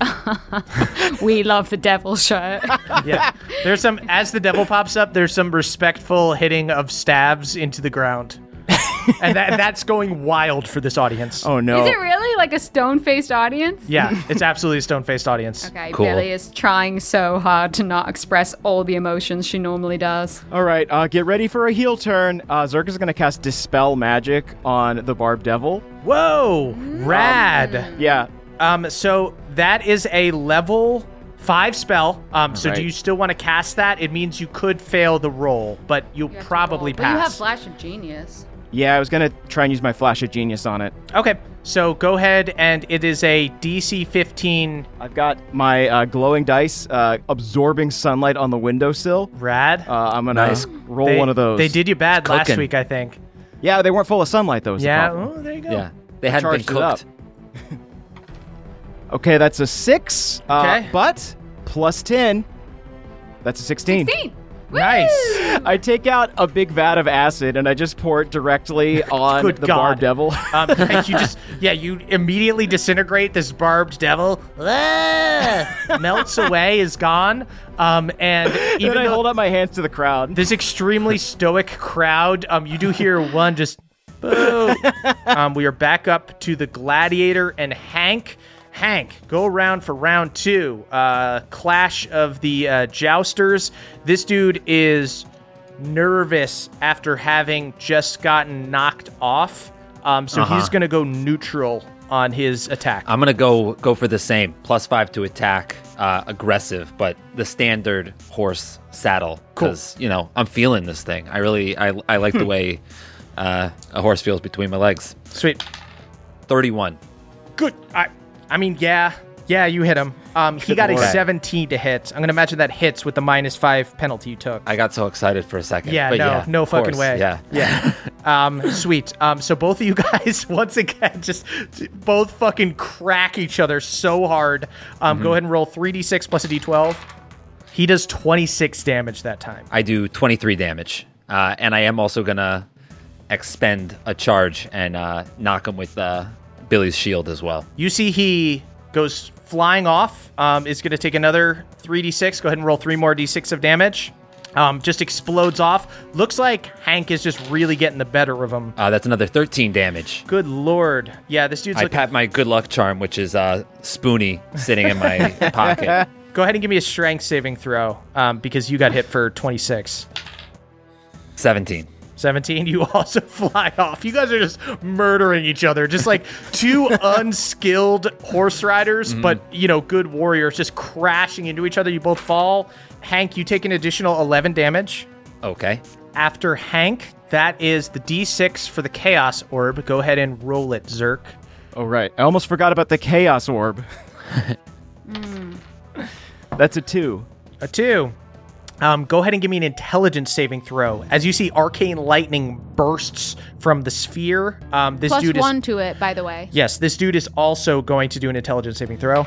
We Love the Devil shirt. Yeah. There's some, as the devil pops up, there's some respectful hitting of stabs into the ground. And that, that's going wild for this audience. Oh, no. Is it really like a stone-faced audience? Yeah, it's absolutely a stone-faced audience. Okay, cool. Billy is trying so hard to not express all the emotions she normally does. All right, uh, get ready for a heel turn. Uh, Zerk is going to cast Dispel Magic on the Barbed Devil. Whoa, rad. Um, yeah. Um, so that is a level five spell. Um, so right. do you still want to cast that? It means you could fail the roll, but you'll you probably pass. But you have Flash of Genius. Yeah, I was going to try and use my Flash of Genius on it. Okay, so go ahead, and it is a D C fifteen. I've got my uh, glowing dice uh, absorbing sunlight on the windowsill. Rad. Uh, I'm going to nice. roll they, one of those. They did you bad last week, I think. Yeah, they weren't full of sunlight, though. Yeah, the oh, there you go. Yeah, They hadn't been cooked. Okay, that's a six, uh, okay. but plus ten, that's a sixteen. sixteen! Nice. I take out a big vat of acid and I just pour it directly on the God. Barbed Devil. um, you just, yeah, you immediately disintegrate this Barbed Devil. Melts away, is gone. Um, and even then I hold up my hands to the crowd. This extremely stoic crowd. Um, you do hear one just boo. um, we are back up to the Gladiator and Hank. Hank, go around for round two. Uh, clash of the uh, Jousters. This dude is nervous after having just gotten knocked off. Um, so uh-huh. he's going to go neutral on his attack. I'm going to go go for the same. Plus five to attack. Uh, aggressive, but the standard horse saddle. Because, cool. you know, I'm feeling this thing. I really, I, I like the way uh, a horse feels between my legs. Sweet. thirty-one. Good. I... I mean, yeah, Yeah, you hit him. Um, he got a seventeen to hit. I'm going to imagine that hits with the minus five penalty you took. I got so excited for a second. Yeah, but no, yeah, no fucking course. way. Yeah. Yeah. Um, sweet. Um, so both of you guys, once again, just both fucking crack each other so hard. Um, mm-hmm. Go ahead and roll three d six plus a d twelve. He does twenty-six damage that time. I do twenty-three damage. Uh, and I am also going to expend a charge and uh, knock him with uh, Billy's shield as well. You see he goes flying off, um, is going to take another three d six. Go ahead and roll three more d six of damage. Um, just explodes off. Looks like Hank is just really getting the better of him. Uh, that's another thirteen damage. Good lord. Yeah, this dude's I looking... I pat my good luck charm, which is uh, Spoony sitting in my pocket. Go ahead and give me a strength saving throw um, because you got hit for twenty-six. seventeen. seventeen, you also fly off. You guys are just murdering each other. Just like two unskilled horse riders, mm-hmm. but, you know, good warriors just crashing into each other. You both fall. Hank, you take an additional eleven damage. Okay. After Hank, that is the d six for the Chaos Orb. Go ahead and roll it, Zerk. Oh, right. I almost forgot about the Chaos Orb. mm. That's a two. A two. Um, go ahead and give me an intelligence saving throw. As you see, arcane lightning bursts from the sphere. Um, this Plus dude one is, to it, by the way. Yes, this dude is also going to do an intelligence saving throw.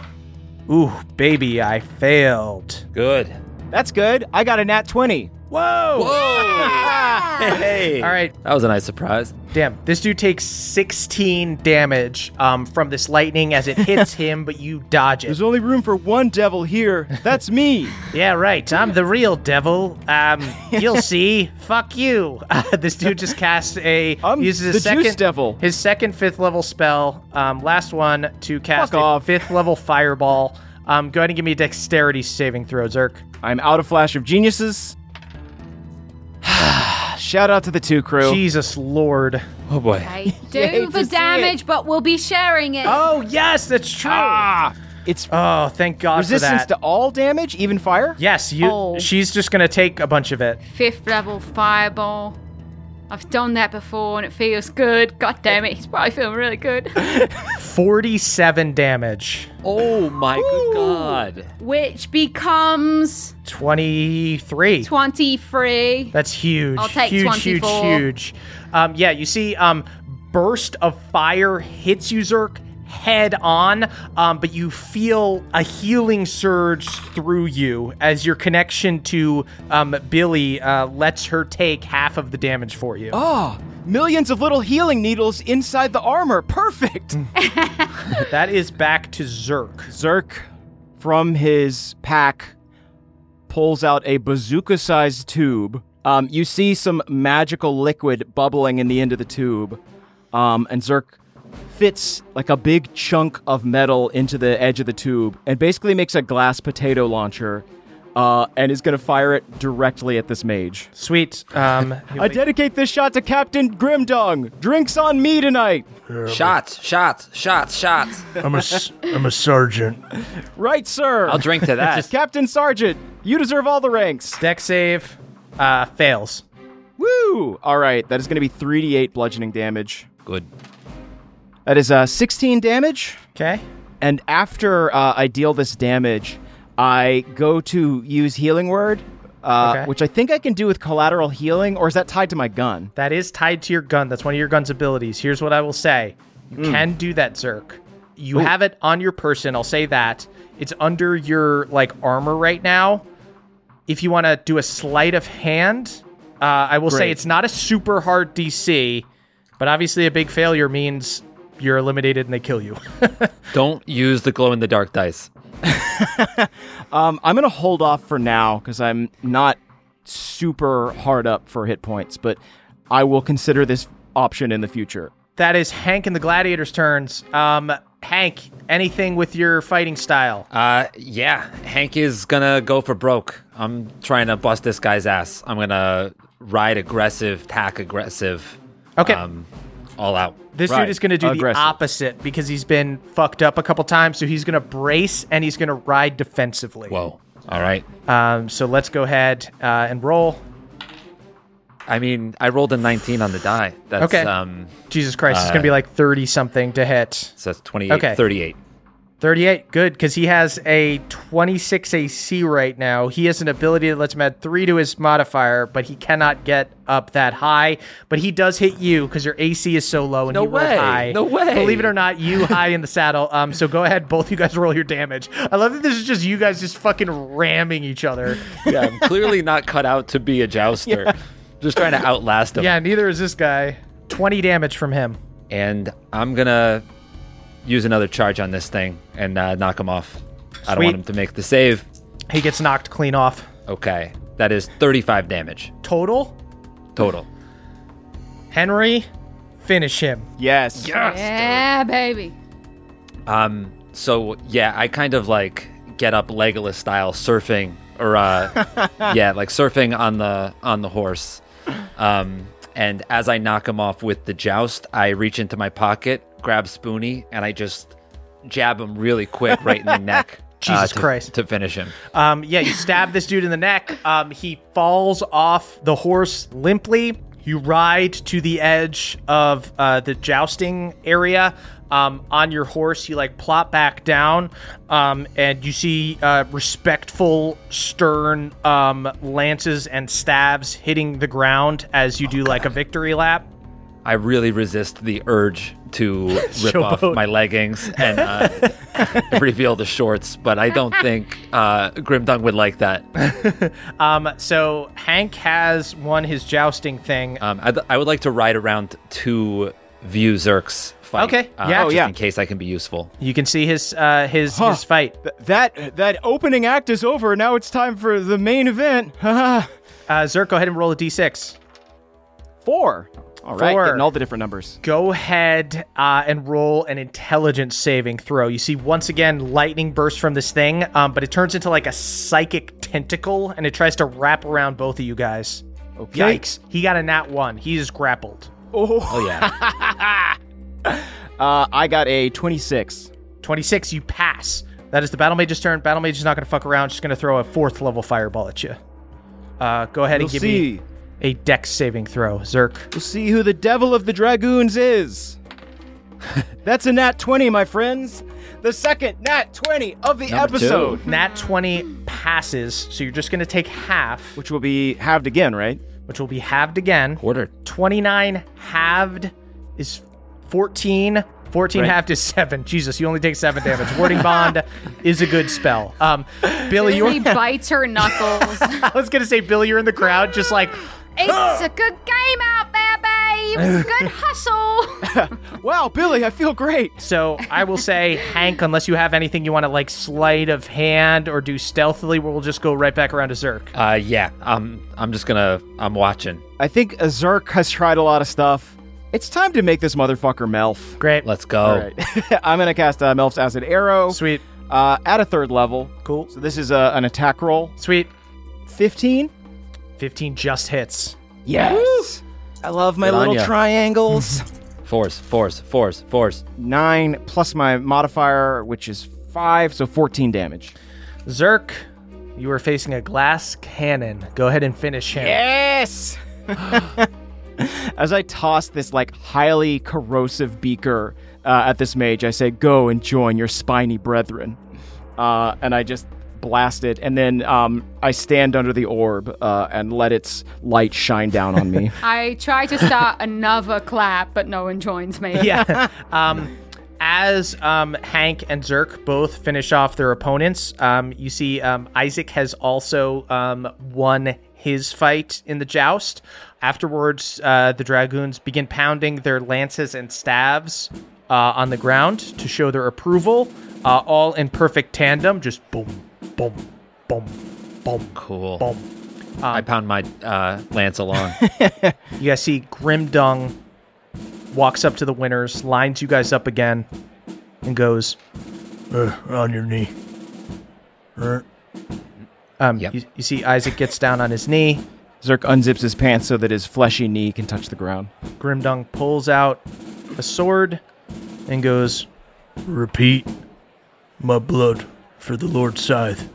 Ooh, baby, I failed. Good. That's good. I got a nat twenty. Whoa! Whoa! Yeah! Hey! All right. That was a nice surprise. Damn. This dude takes sixteen damage um, from this lightning as it hits him, but you dodge it. There's only room for one devil here. That's me. Yeah, right. I'm the real devil. Um, you'll see. Fuck you. Uh, this dude just casts a... I'm uses the a second, juice devil. His second fifth level spell. Um, last one to cast Fuck a off. fifth level fireball. Um, go ahead and give me a dexterity saving throw, Zerk. I'm out of Flash of Geniuses. Shout out to the two crew. Jesus Lord. Oh boy. I do the damage, it. but we'll be sharing it. Oh yes, that's true. Ah, it's oh, thank God resistance for resistance to all damage, even fire. Yes, you. Oh. She's just gonna take a bunch of it. Fifth level fireball. I've done that before, and it feels good. God damn it, he's probably feeling really good. forty-seven damage. Oh my Ooh. good God. Which becomes... twenty-three. twenty-three. That's huge. I'll take huge, twenty-four. Huge, huge, huge. Um, yeah, you see, um, burst of fire hits you, Zerk, head on, um, but you feel a healing surge through you as your connection to um, Billy uh, lets her take half of the damage for you. Oh, millions of little healing needles inside the armor. Perfect. That is back to Zerk. Zerk, from his pack, pulls out a bazooka-sized tube. Um, you see some magical liquid bubbling in the end of the tube, um, and Zerk fits like a big chunk of metal into the edge of the tube and basically makes a glass potato launcher uh, and is going to fire it directly at this mage. Sweet. Um, I dedicate this shot to Captain Grimdung. Drinks on me tonight. Yeah, shots, a, shots, shots, shots. I'm a, I'm a sergeant. Right, sir. I'll drink to that. Captain Sergeant, you deserve all the ranks. Deck save uh, fails. Woo. All right. That is going to be three d eight bludgeoning damage. Good. That is uh, sixteen damage. Okay. And after uh, I deal this damage, I go to use Healing Word, uh, okay. which I think I can do with collateral healing, or is that tied to my gun? That is tied to your gun. That's one of your gun's abilities. Here's what I will say. You mm. can do that, Zerk. You Ooh. have it on your person. I'll say that. It's under your like armor right now. If you want to do a sleight of hand, uh, I will Great. say it's not a super hard D C, but obviously a big failure means... you're eliminated and they kill you. Don't use the glow-in-the-dark dice. um, I'm going to hold off for now because I'm not super hard up for hit points, but I will consider this option in the future. That is Hank and the Gladiator's turns. Um, Hank, anything with your fighting style? Uh, yeah, Hank is going to go for broke. I'm trying to bust this guy's ass. I'm going to ride aggressive, tack aggressive. Okay. Um, all out. This right. dude is going to do Aggressive. the opposite because he's been fucked up a couple times. So he's going to brace and he's going to ride defensively. Whoa. All right. Um, so let's go ahead uh, and roll. I mean, I rolled a nineteen on the die. That's, okay. Um, Jesus Christ. Uh, it's going to be like thirty something to hit. So that's twenty-eight, okay. thirty-eight. thirty-eight, good, because he has a twenty-six A C right now. He has an ability that lets him add three to his modifier, but he cannot get up that high. But he does hit you because your A C is so low and no you way. rolled high. No way. Believe it or not, you high in the saddle. Um, So go ahead, both you guys roll your damage. I love that this is just you guys just fucking ramming each other. Yeah, I'm clearly not cut out to be a jouster. Yeah. Just trying to outlast him. Yeah, neither is this guy. twenty damage from him. And I'm going to use another charge on this thing and uh, knock him off. Sweet. I don't want him to make the save. He gets knocked clean off. Okay. That is thirty-five damage. Total? Total. Henry, finish him. Yes. Yes. Yeah, baby. Um. So, yeah, I kind of like get up Legolas style surfing or, uh, yeah, like surfing on the on the horse. Um. And as I knock him off with the joust, I reach into my pocket, grab Spoony, and I just jab him really quick right in the neck. Jesus uh, to, Christ. To finish him. Um, yeah, you stab this dude in the neck. Um, he falls off the horse limply. You ride to the edge of uh, the jousting area. Um, on your horse, you like plop back down, um, and you see uh, respectful, stern um, lances and stabs hitting the ground as you do oh, like a victory lap. I really resist the urge to rip off my leggings and uh, reveal the shorts, but I don't think uh, Grimdung would like that. um, so Hank has won his jousting thing. Um, I, th- I would like to ride around to view Zerk's fight. Okay. Uh, yeah. Just oh, yeah. In case I can be useful. You can see his uh, his huh. his fight. Th- that that opening act is over. Now it's time for the main event. uh, Zerk, go ahead and roll a d six. Four. All right, Four. Getting all the different numbers. Go ahead uh, and roll an intelligence saving throw. You see, once again, lightning bursts from this thing, um, but it turns into like a psychic tentacle, and it tries to wrap around both of you guys. Okay. Yikes. He got a nat one. He is grappled. Oh, oh yeah. uh, I got a twenty-six. twenty-six, you pass. That is the Battle Mage's turn. Battle Mage is not going to fuck around. She's going to throw a fourth level fireball at you. Uh, go ahead we'll and give see. me... a dex saving throw, Zerk. We'll see who the devil of the dragoons is. That's a nat twenty, my friends. The second nat twenty of the Number episode. Two. Nat twenty passes, so you're just going to take half. Which will be halved again, right? Which will be halved again. Quarter. twenty-nine halved is fourteen. fourteen right. Halved is seven. Jesus, you only take seven damage. Warding Bond is a good spell. Um, Billy, you're... Billy bites her knuckles. I was going to say, Billy, you're in the crowd just like... It's a good game out there, babe. Good hustle. Wow, Billy, I feel great. So I will say, Hank, unless you have anything you want to like sleight of hand or do stealthily, we'll just go right back around to Zerk. Uh, yeah, um, I'm just going to, I'm watching. I think Zerk has tried a lot of stuff. It's time to make this motherfucker Melf. Great. Let's go. All right. I'm going to cast uh, Melf's Acid Arrow. Sweet. Uh, at a third level. Cool. So this is uh, an attack roll. Sweet. fifteen. fifteen just hits. Yes. Woo! I love my Good little triangles. Fours, fours, fours, fours. Nine plus my modifier, which is five, so fourteen damage. Zerk, you are facing a glass cannon. Go ahead and finish him. Yes. As I toss this like highly corrosive beaker uh, at this mage, I say, "Go and join your spiny brethren," uh, and I just blast it, and then um, I stand under the orb uh, and let its light shine down on me. I try to start another clap, but no one joins me. Yeah. Um, as um, Hank and Zerk both finish off their opponents, um, you see um, Isaac has also um, won his fight in the joust. Afterwards, uh, the dragoons begin pounding their lances and staves uh, on the ground to show their approval, uh, all in perfect tandem. Just boom, boom, boom, boom. Cool. Boom. Um, I pound my uh, lance along. You guys see Grimdung walks up to the winners, lines you guys up again, and goes, uh, on your knee. Uh. Um, yep. you, you see Isaac gets down on his knee. Zerk unzips his pants so that his fleshy knee can touch the ground. Grimdung pulls out a sword and goes, "Repeat, my blood for the Lord Scythe."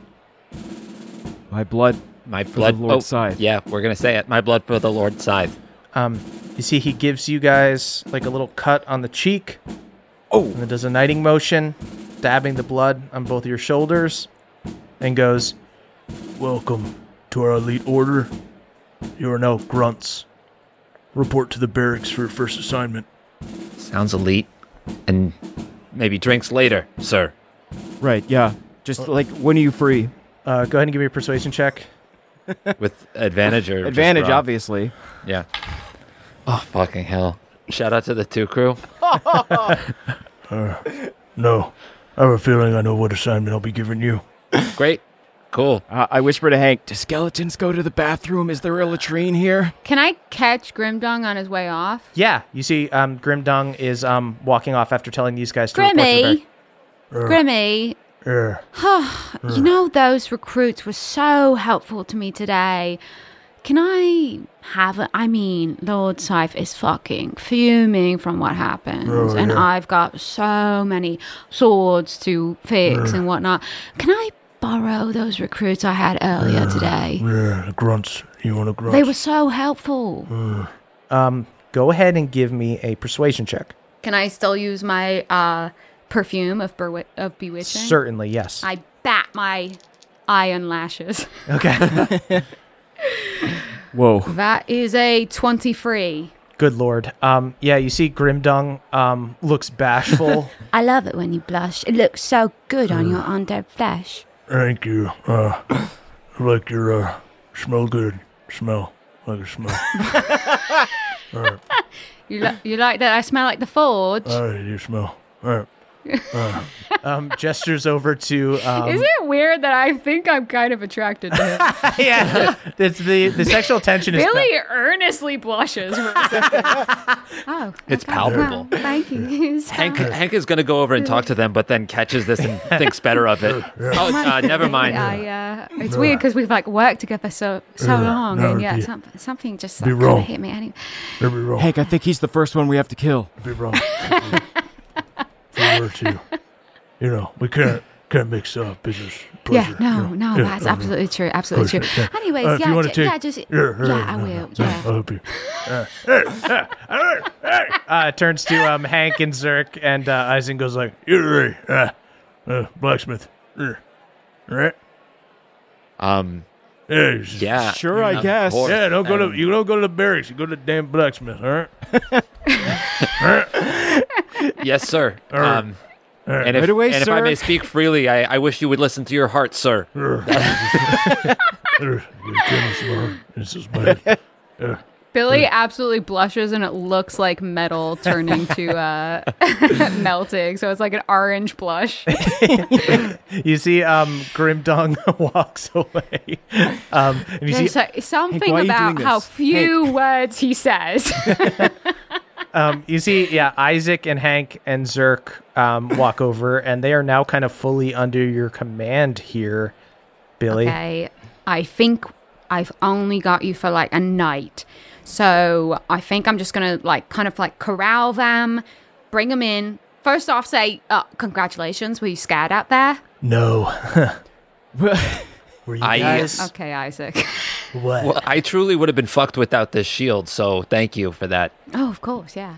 My blood, my blood for the Lord oh, Scythe. Yeah, we're gonna say it. My blood for the Lord Scythe. Um, you see, he gives you guys like a little cut on the cheek. Oh, and it does a knighting motion. dabbing the blood on both of your shoulders, and goes, "Welcome to our elite order. You are now grunts. Report to the barracks for your first assignment." Sounds elite. And maybe drinks later, sir. Right, yeah. Just like, when are you free? Uh, go ahead and give me a persuasion check. With advantage or advantage, obviously. Yeah. Oh, fucking hell. Shout out to the two crew. uh, no. I have a feeling I know what assignment I'll be giving you. Great. Cool. Uh, I whisper to Hank, "Do skeletons go to the bathroom? Is there a latrine here?" Can I catch Grimdung on his way off? Yeah. You see, um, Grimdung is um, walking off after telling these guys to Grimmy. report to Grimmy. Grimmy. Grimmy. You know, those recruits were so helpful to me today. Can I have a... I mean, Lord Scythe is fucking fuming from what happened. Oh, yeah. And I've got so many swords to fix yeah. and whatnot. Can I borrow those recruits I had earlier yeah, today? Yeah, grunts. You want to grunt? They were so helpful. Yeah. Um, go ahead and give me a persuasion check. Can I still use my uh, perfume of, berwi- of bewitching? Certainly, yes. I bat my iron lashes. Okay. Whoa. That is a twenty-three. Good lord. Um, yeah, you see Grimdung um, looks bashful. I love it when you blush. It looks so good on your undead flesh. Thank you. Uh, I like your uh, smell good. Smell. I like your smell. All right. You, li- you like that I smell like the forge? All right, you smell. All right. Uh, um, gestures over to um, Is it weird that I think I'm kind of attracted to him? Yeah, it's the, the sexual tension is Billy pa- earnestly blushes for a second. Oh, it's okay. Palpable. Wow, thank you. Hank, Hank is going to go over and talk to them, but then catches this and thinks better of it. Oh, uh, never mind. I, uh, it's weird because we've like worked together so so long, no, and yeah, be, some, something just like, kind of hit me anyway. Be wrong. Hank, I think he's the first one we have to kill. Be wrong. To, you know, we can't can't mix uh, business. Pleasure, yeah, no, you know? no, yeah, that's I absolutely mean, true, absolutely pleasure, true. Yeah. Anyways, uh, yeah, j- take, yeah, just yeah, yeah, yeah I no, will. No, yeah, no, I hope you. Uh, hey, hey, hey, hey. Uh, turns to um, Hank and Zerk, and uh, Eisen goes like, "You're uh, uh, blacksmith, uh, right?" Um, yeah, yeah sure, I guess. Course. Yeah, don't go um, to you don't go to the barracks. You go to the damn blacksmith, all right? All right. Yes, sir. Um, right. And, if, right away, and sir. If I may speak freely, I, I wish you would listen to your heart, sir. Billy absolutely blushes, and it looks like metal turning to uh, melting. So it's like an orange blush. You see, um, Grimdung walks away, um, and you There's see a, something Hank, about how few Hank. words he says. Um, you see, yeah, Isaac and Hank and Zerk um, walk over, and they are now kind of fully under your command here, Billy. Okay, I think I've only got you for like a night, so I think I'm just gonna like kind of like corral them, bring them in. First off, say, uh, "Congratulations, were you scared out there?" No. Were you I, guys? Okay, Isaac. What? Well, I truly would have been fucked without this shield, so thank you for that. Oh, of course, yeah.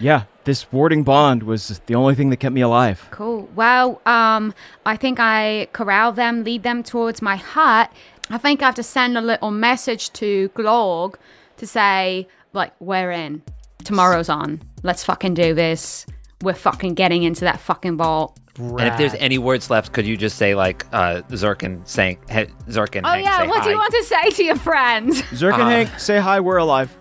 Yeah, this warding bond was the only thing that kept me alive. Cool. Well, um, I think I corral them, lead them towards my hut. I think I have to send a little message to Glorg to say, like, we're in. Tomorrow's on. Let's fucking do this. We're fucking getting into that fucking vault. Rad. And if there's any words left, could you just say, like, uh, Zerk and Sank, he, Zerk and oh, Hank, yeah. say hi. Oh, yeah, what do you want to say to your friends? Zerk and uh, Hank, say hi, we're alive.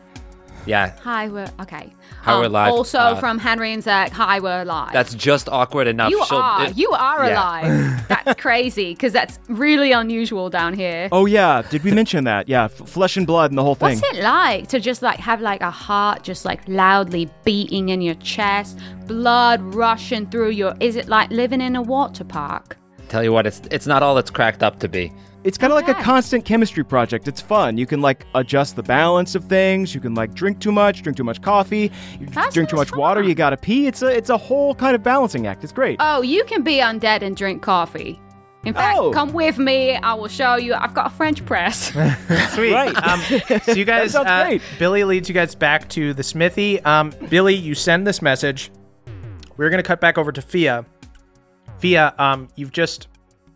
Yeah. Hi, we're, okay. Hi, um, we're alive. Also uh, from Henry and Zerk, hi, we're alive. That's just awkward enough. You She'll, are, it, you are yeah. alive. That's crazy, because that's really unusual down here. Oh, yeah, did we mention that? Yeah, f- flesh and blood and the whole thing. What's it like to just, like, have, like, a heart just, like, loudly beating in your chest, blood rushing through your... Is it like living in a water park? Tell you what, it's it's not all it's cracked up to be. It's kind of okay. like a constant chemistry project. It's fun. You can, like, adjust the balance of things. You can, like, drink too much, drink too much coffee, you drink too much fun. water, you gotta pee. It's a, it's a whole kind of balancing act. It's great. Oh, you can be undead and drink coffee. In fact, oh. come with me. I will show you. I've got a French press. Sweet. Right. Um, so you guys, that sounds uh, great. Billy leads you guys back to the smithy. Um, Billy, you send this message. We're going to cut back over to Fia. Fia, um, you've just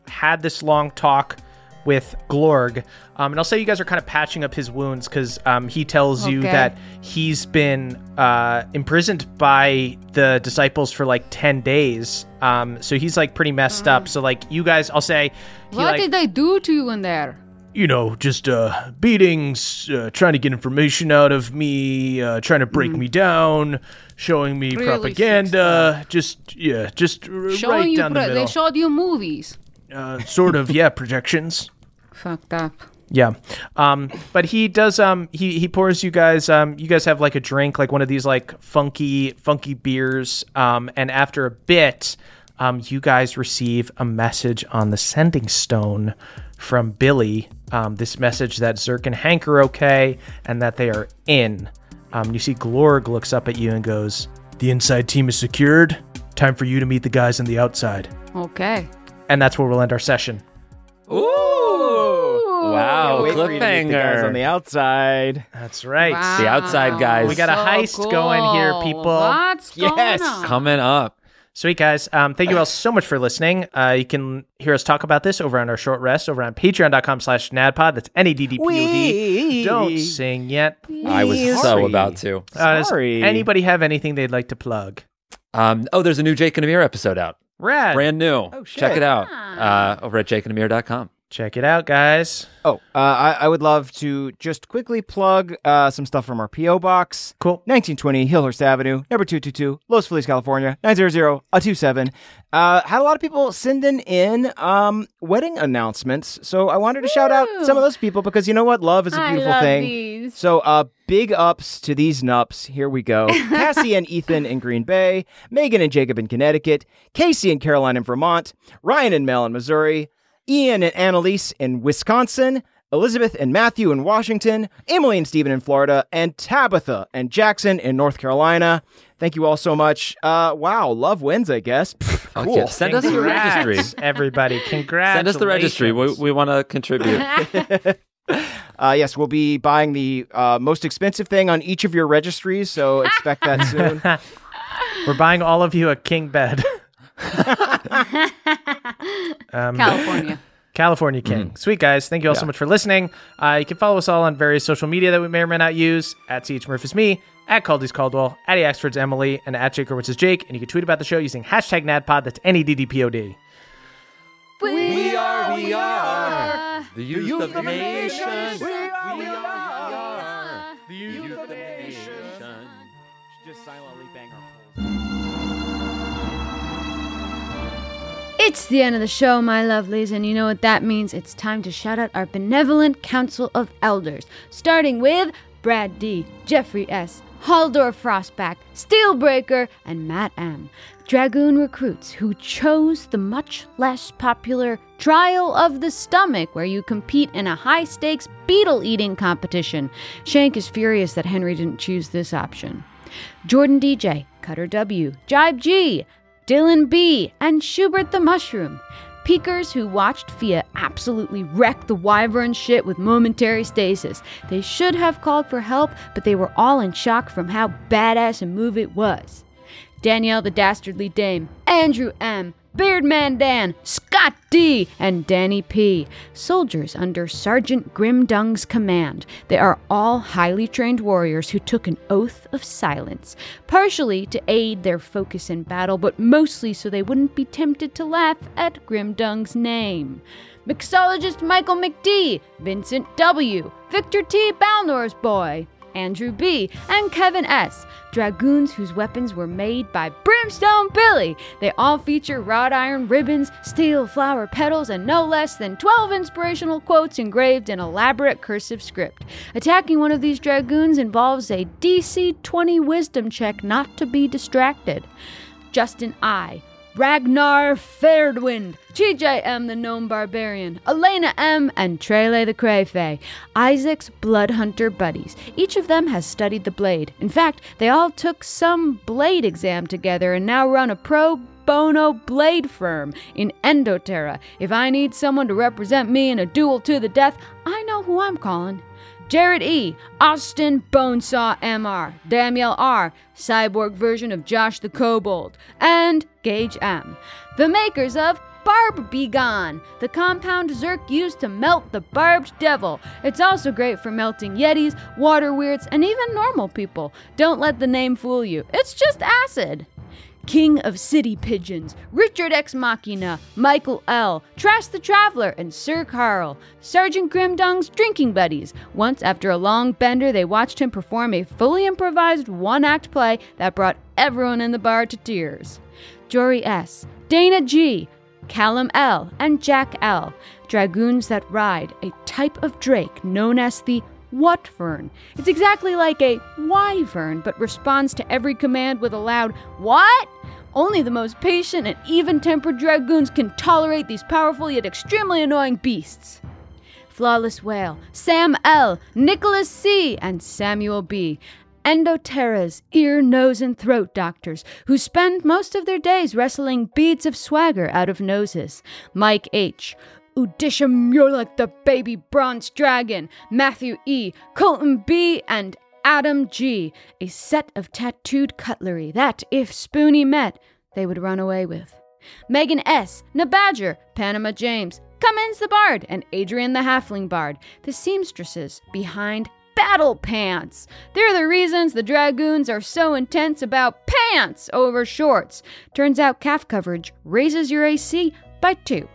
had this long talk with Glorg. Um, and I'll say you guys are kind of patching up his wounds because um, he tells okay. you that he's been uh, imprisoned by the disciples for like ten days. Um, so he's like pretty messed uh-huh. up. So like you guys, I'll say. He, what like, did they do to you in there? You know, just uh, beatings, uh, trying to get information out of me, uh, trying to break mm. me down, showing me really propaganda, just, yeah, just showing right you down pro- the middle. They showed you movies. Uh, sort of, yeah, projections. Fucked up. Yeah. Um, but he does, um, he, he pours you guys, um, you guys have like a drink, like one of these like funky, funky beers. Um, and after a bit, um, you guys receive a message on the Sending Stone from Billy, um, this message that Zerk and Hank are okay and that they are in. Um, you see Glorg looks up at you and goes, the inside team is secured. Time for you to meet the guys on the outside. Okay. And that's where we'll end our session. Ooh. Wow. Wait cliffhanger. For you to meet the guys on the outside. That's right. Wow. The outside guys. We got so a heist cool. going here, people. What's yes. going on? Coming up. Sweet, guys. Um, thank you all so much for listening. Uh, you can hear us talk about this over on our short rest, over on patreon.com slash nadpod. That's N A D D P O D. Don't sing yet. Please. I was Sorry. so about to. Uh, Sorry. Does anybody have anything they'd like to plug? Um, oh, there's a new Jake and Amir episode out. Rad. Brand new. Oh, shit. Check it out uh, over at jake and amir dot com. Check it out, guys. Oh, uh, I, I would love to just quickly plug uh, some stuff from our P O box. Cool. nineteen twenty Hillhurst Avenue, number two twenty-two, Los Feliz, California, nine zero zero two seven. Uh, had a lot of people sending in um, wedding announcements, so I wanted to Woo! shout out some of those people because you know what? Love is a beautiful I love thing. These. So uh, big ups to these nups. Here we go. Cassie and Ethan in Green Bay, Megan and Jacob in Connecticut, Casey and Caroline in Vermont, Ryan and Mel in Missouri, Ian and Annalise in Wisconsin, Elizabeth and Matthew in Washington, Emily and Stephen in Florida, and Tabitha and Jackson in North Carolina. Thank you all so much. Uh, wow, love wins, I guess. Pff, cool. Okay. Send Congrats, us the registry, everybody. Congrats. Send us the registry. We, we want to contribute. uh, yes, we'll be buying the uh, most expensive thing on each of your registries, so expect that soon. We're buying all of you a king bed. um, California California King. Mm. Sweet, guys. Thank you all yeah. so much for listening. Uh, you can follow us all on various social media that we may or may not use. At C H Murph is me, at Caldy's Caldwell, at Axford's Emily, and at Jakerwitz is Jake. And you can tweet about the show using hashtag NADPOD. That's N A D D P O D. We are, we are the youth, the youth of the nation. We are, we are the youth of the nation. Just silently bang our poles. It's the end of the show, my lovelies, and you know what that means. It's time to shout out our benevolent council of elders, starting with Brad D, Jeffrey S, Haldor Frostback, Steelbreaker, and Matt M, Dragoon recruits who chose the much less popular Trial of the Stomach, where you compete in a high-stakes beetle-eating competition. Shank is furious that Henry didn't choose this option. Jordan D J, Cutter W, Jibe G, Dylan B, and Schubert the Mushroom. Peakers who watched Fia absolutely wreck the wyvern shit with momentary stasis. They should have called for help, but they were all in shock from how badass a move it was. Danielle the Dastardly Dame, Andrew M, Beardman Dan, Scott D, and Danny P. Soldiers under Sergeant Grimdung's command. They are all highly trained warriors who took an oath of silence, partially to aid their focus in battle, but mostly so they wouldn't be tempted to laugh at Grimdung's name. Mixologist Michael McD, Vincent W, Victor T. Balnor's boy, Andrew B, and Kevin S, dragoons whose weapons were made by Brimstone Billy. They all feature wrought iron ribbons, steel flower petals, and no less than twelve inspirational quotes engraved in elaborate cursive script. Attacking one of these dragoons involves a D C twenty wisdom check not to be distracted. Justin I, Ragnar Fairdwind, T J M the Gnome Barbarian, Elena M, and Trele the Crayfay, Isaac's Blood Hunter buddies. Each of them has studied the blade. In fact, they all took some blade exam together and now run a pro bono blade firm in Endoterra. If I need someone to represent me in a duel to the death, I know who I'm calling. Jared E., Austin Bonesaw M R, Daniel R., cyborg version of Josh the Kobold, and Gage M., the makers of Barb Be Gone, the compound Zerk used to melt the Barbed Devil. It's also great for melting yetis, water weirds, and even normal people. Don't let the name fool you. It's just acid. King of City Pigeons, Richard Ex Machina, Michael L., Trash the Traveler, and Sir Carl, Sergeant Grimdung's drinking buddies. Once, after a long bender, they watched him perform a fully improvised one-act play that brought everyone in the bar to tears. Jory S., Dana G., Callum L., and Jack L., Dragoons That Ride, a type of drake known as the What Fern. It's exactly like a wyvern, but responds to every command with a loud, "What?" Only the most patient and even-tempered dragoons can tolerate these powerful yet extremely annoying beasts. Flawless Whale, Sam L., Nicholas C., and Samuel B., Endoterra's ear, nose, and throat doctors, who spend most of their days wrestling beads of swagger out of noses. Mike H., Udisha Murlik, the baby bronze dragon, Matthew E., Colton B., and Adam G., a set of tattooed cutlery that, if Spoony met, they would run away with. Megan S., Nabadger, Panama James, Cummins the Bard, and Adrian the Halfling Bard, the seamstresses behind Battle Pants. They're the reasons the dragoons are so intense about pants over shorts. Turns out calf coverage raises your A C by two.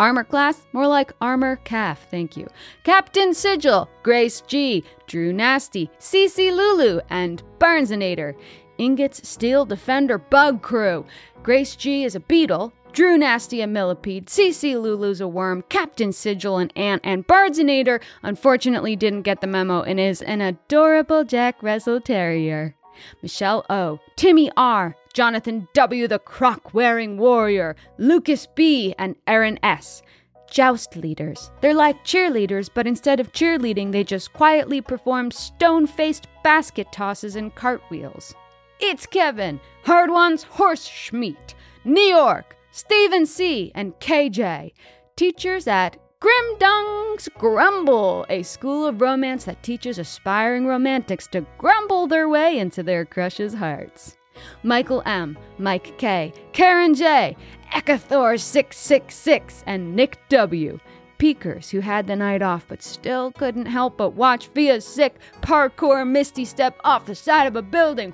Armor class, more like armor calf, thank you. Captain Sigil, Grace G., Drew Nasty, C C Lulu, and Barnesinator. Ingot's Steel Defender Bug Crew. Grace G is a beetle, Drew Nasty a millipede, C C Lulu's a worm, Captain Sigil an ant, and Barnesinator unfortunately didn't get the memo and is an adorable Jack Russell Terrier. Michelle O., Timmy R., Jonathan W. the croc-wearing warrior, Lucas B., and Aaron S. Joust leaders. They're like cheerleaders, but instead of cheerleading, they just quietly perform stone-faced basket tosses and cartwheels. It's Kevin, Hardwan's Horse Schmeat, New York, Stephen C., and K J. Teachers at Grimdung's Grumble, a school of romance that teaches aspiring romantics to grumble their way into their crushes' hearts. Michael M., Mike K., Karen J., Ekathor six six six, and Nick W. Peakers, who had the night off but still couldn't help but watch Fia sick parkour Misty Step off the side of a building.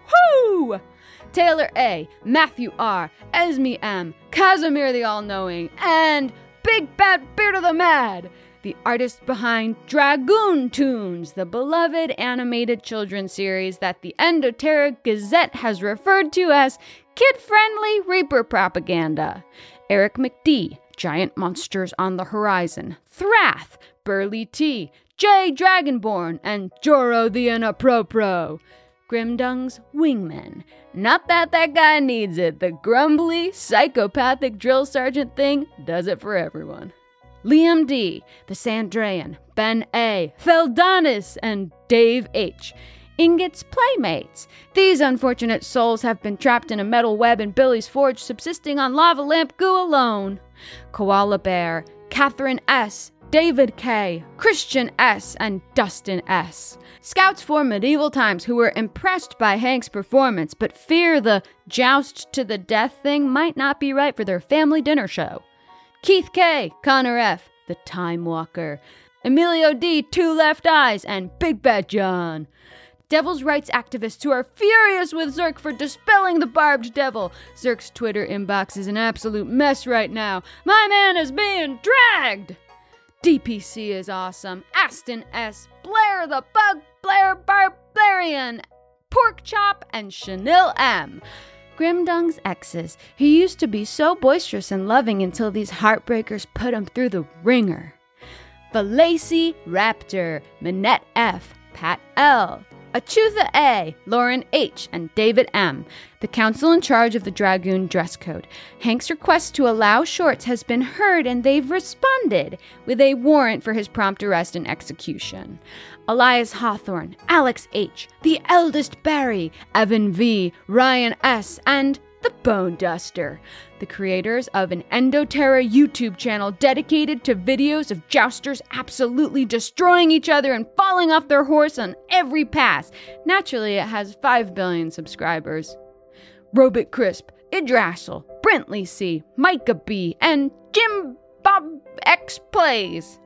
Whoo! Taylor A., Matthew R., Esme M., Casimir the All-Knowing, and Big Bad Beard of the Mad, the artist behind Dragoon Tunes, the beloved animated children's series that the Endoterra Gazette has referred to as kid-friendly Reaper propaganda. Eric McD., Giant Monsters on the Horizon, Thrath, Burly T., Jay Dragonborn, and Joro the Inapropro. Grimdung's Wingman. Not that that guy needs it. The grumbly, psychopathic drill sergeant thing does it for everyone. Liam D., The Sandrayan, Ben A., Feldonis, and Dave H., Ingot's Playmates. These unfortunate souls have been trapped in a metal web in Billy's forge, subsisting on lava lamp goo alone. Koala Bear, Catherine S., David K., Christian S., and Dustin S. Scouts for medieval times who were impressed by Hank's performance but fear the joust to the death thing might not be right for their family dinner show. Keith K., Connor F., The Time Walker, Emilio D., Two Left Eyes, and Big Bad John. Devil's rights activists who are furious with Zerk for dispelling the Barbed Devil. Zerk's Twitter inbox is an absolute mess right now. My man is being dragged! D P C is awesome, Aston S., Blair the Bug, Blair Barbarian, Pork Chop, and Chanel M. Grimdung's exes. He used to be so boisterous and loving until these heartbreakers put him through the ringer. Valacy Raptor, Minette F., Pat L., Achutha A., Lauren H., and David M., the council in charge of the Dragoon dress code. Hank's request to allow shorts has been heard, and they've responded with a warrant for his prompt arrest and execution. Elias Hawthorne, Alex H., The Eldest Barry, Evan V., Ryan S., and the Bone Duster, the creators of an Endoterra YouTube channel dedicated to videos of jousters absolutely destroying each other and falling off their horse on every pass. Naturally, it has five billion subscribers. Robit Crisp, Idrassel, Brentley C, Micah B, and Jim Bob X Plays.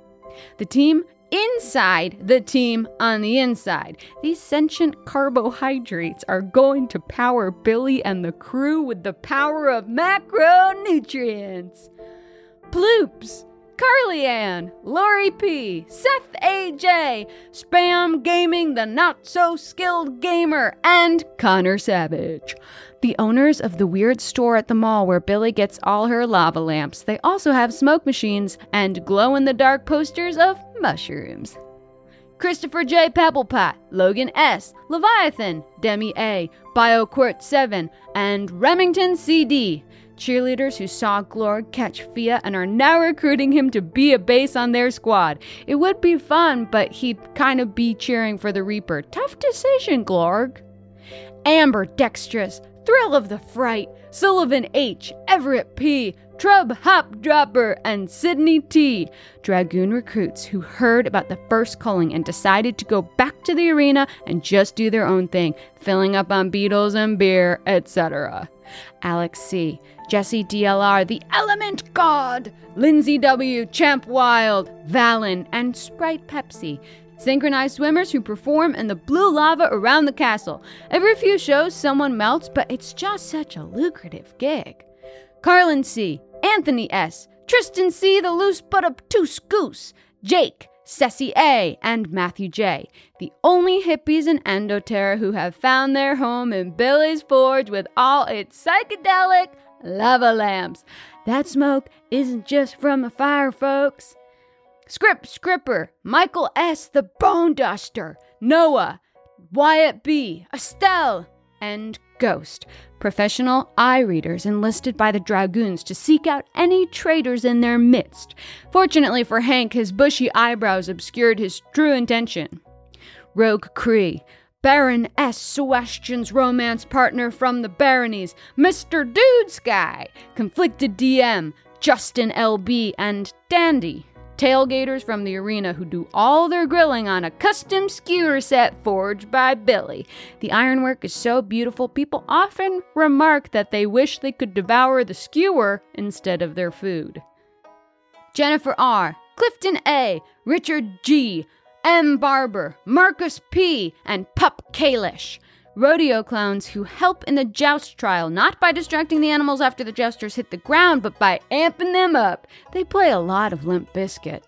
The team inside the team on the inside. These sentient carbohydrates are going to power Billy and the crew with the power of macronutrients. Ploops, Carly Ann, Lori P, Seth A J, Spam Gaming, the Not-So-Skilled Gamer, and Connor Savage. The owners of the weird store at the mall where Billy gets all her lava lamps. They also have smoke machines and glow-in-the-dark posters of mushrooms. Christopher J. Pebblepot, Logan S., Leviathan, Demi A., BioQuart seven, and Remington C D. Cheerleaders who saw Glorg catch Fia and are now recruiting him to be a base on their squad. It would be fun, but he'd kind of be cheering for the Reaper. Tough decision, Glorg. Amber Dextrous, Thrill of the Fright, Sullivan H, Everett P, Trub Hop Dropper, and Sydney T. Dragoon recruits who heard about the first culling and decided to go back to the arena and just do their own thing, filling up on beetles and beer, et cetera. Alex C, Jesse D L R, the Element God, Lindsay W, Champ Wild, Valen, and Sprite Pepsi. Synchronized swimmers who perform in the blue lava around the castle. Every few shows, someone melts, but it's just such a lucrative gig. Carlin C, Anthony S, Tristan C, the Loose But Obtuse Goose, Jake, Ceci A, and Matthew J. The only hippies in Endoterra who have found their home in Billy's Forge with all its psychedelic lava lamps. That smoke isn't just from the fire, folks. Scrip Scripper, Michael S, the Bone Duster, Noah, Wyatt B, Estelle, and Ghost. Professional eye readers enlisted by the Dragoons to seek out any traitors in their midst. Fortunately for Hank, his bushy eyebrows obscured his true intention. Rogue Cree, Baron S. Sebastian's romance partner from the Baronies, Mister Dude Sky, Conflicted D M, Justin L B, and Dandy. Tailgaters from the arena who do all their grilling on a custom skewer set forged by Billy. The ironwork is so beautiful, people often remark that they wish they could devour the skewer instead of their food. Jennifer R., Clifton A., Richard G., M. Barber, Marcus P., and Pup Kalish. Rodeo clowns who help in the joust trial, not by distracting the animals after the jousters hit the ground, but by amping them up. They play a lot of Limp Bizkit.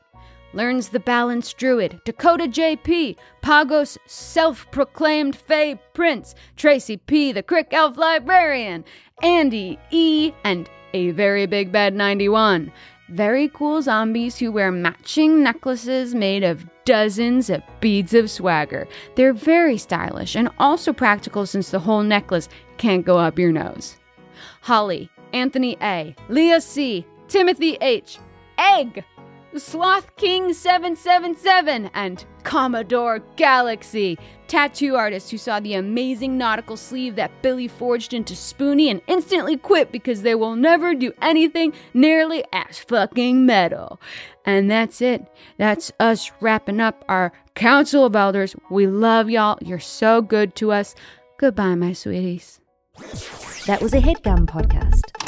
Learns the Balance Druid, Dakota J P, Pagos Self-Proclaimed Fae Prince, Tracy P, the Crick Elf Librarian, Andy E, and A Very Big Bad ninety-one. Very cool zombies who wear matching necklaces made of dozens of beads of swagger. They're very stylish and also practical since the whole necklace can't go up your nose. Holly, Anthony A, Leah C, Timothy H, Egg, Sloth King seven seven seven, and Commodore Galaxy. Tattoo artists who saw the amazing nautical sleeve that Billy forged into Spoony and instantly quit because they will never do anything nearly as fucking metal. And that's it. That's us wrapping up our Council of Elders. We love y'all. You're so good to us. Goodbye, my sweeties. That was a HeadGum podcast.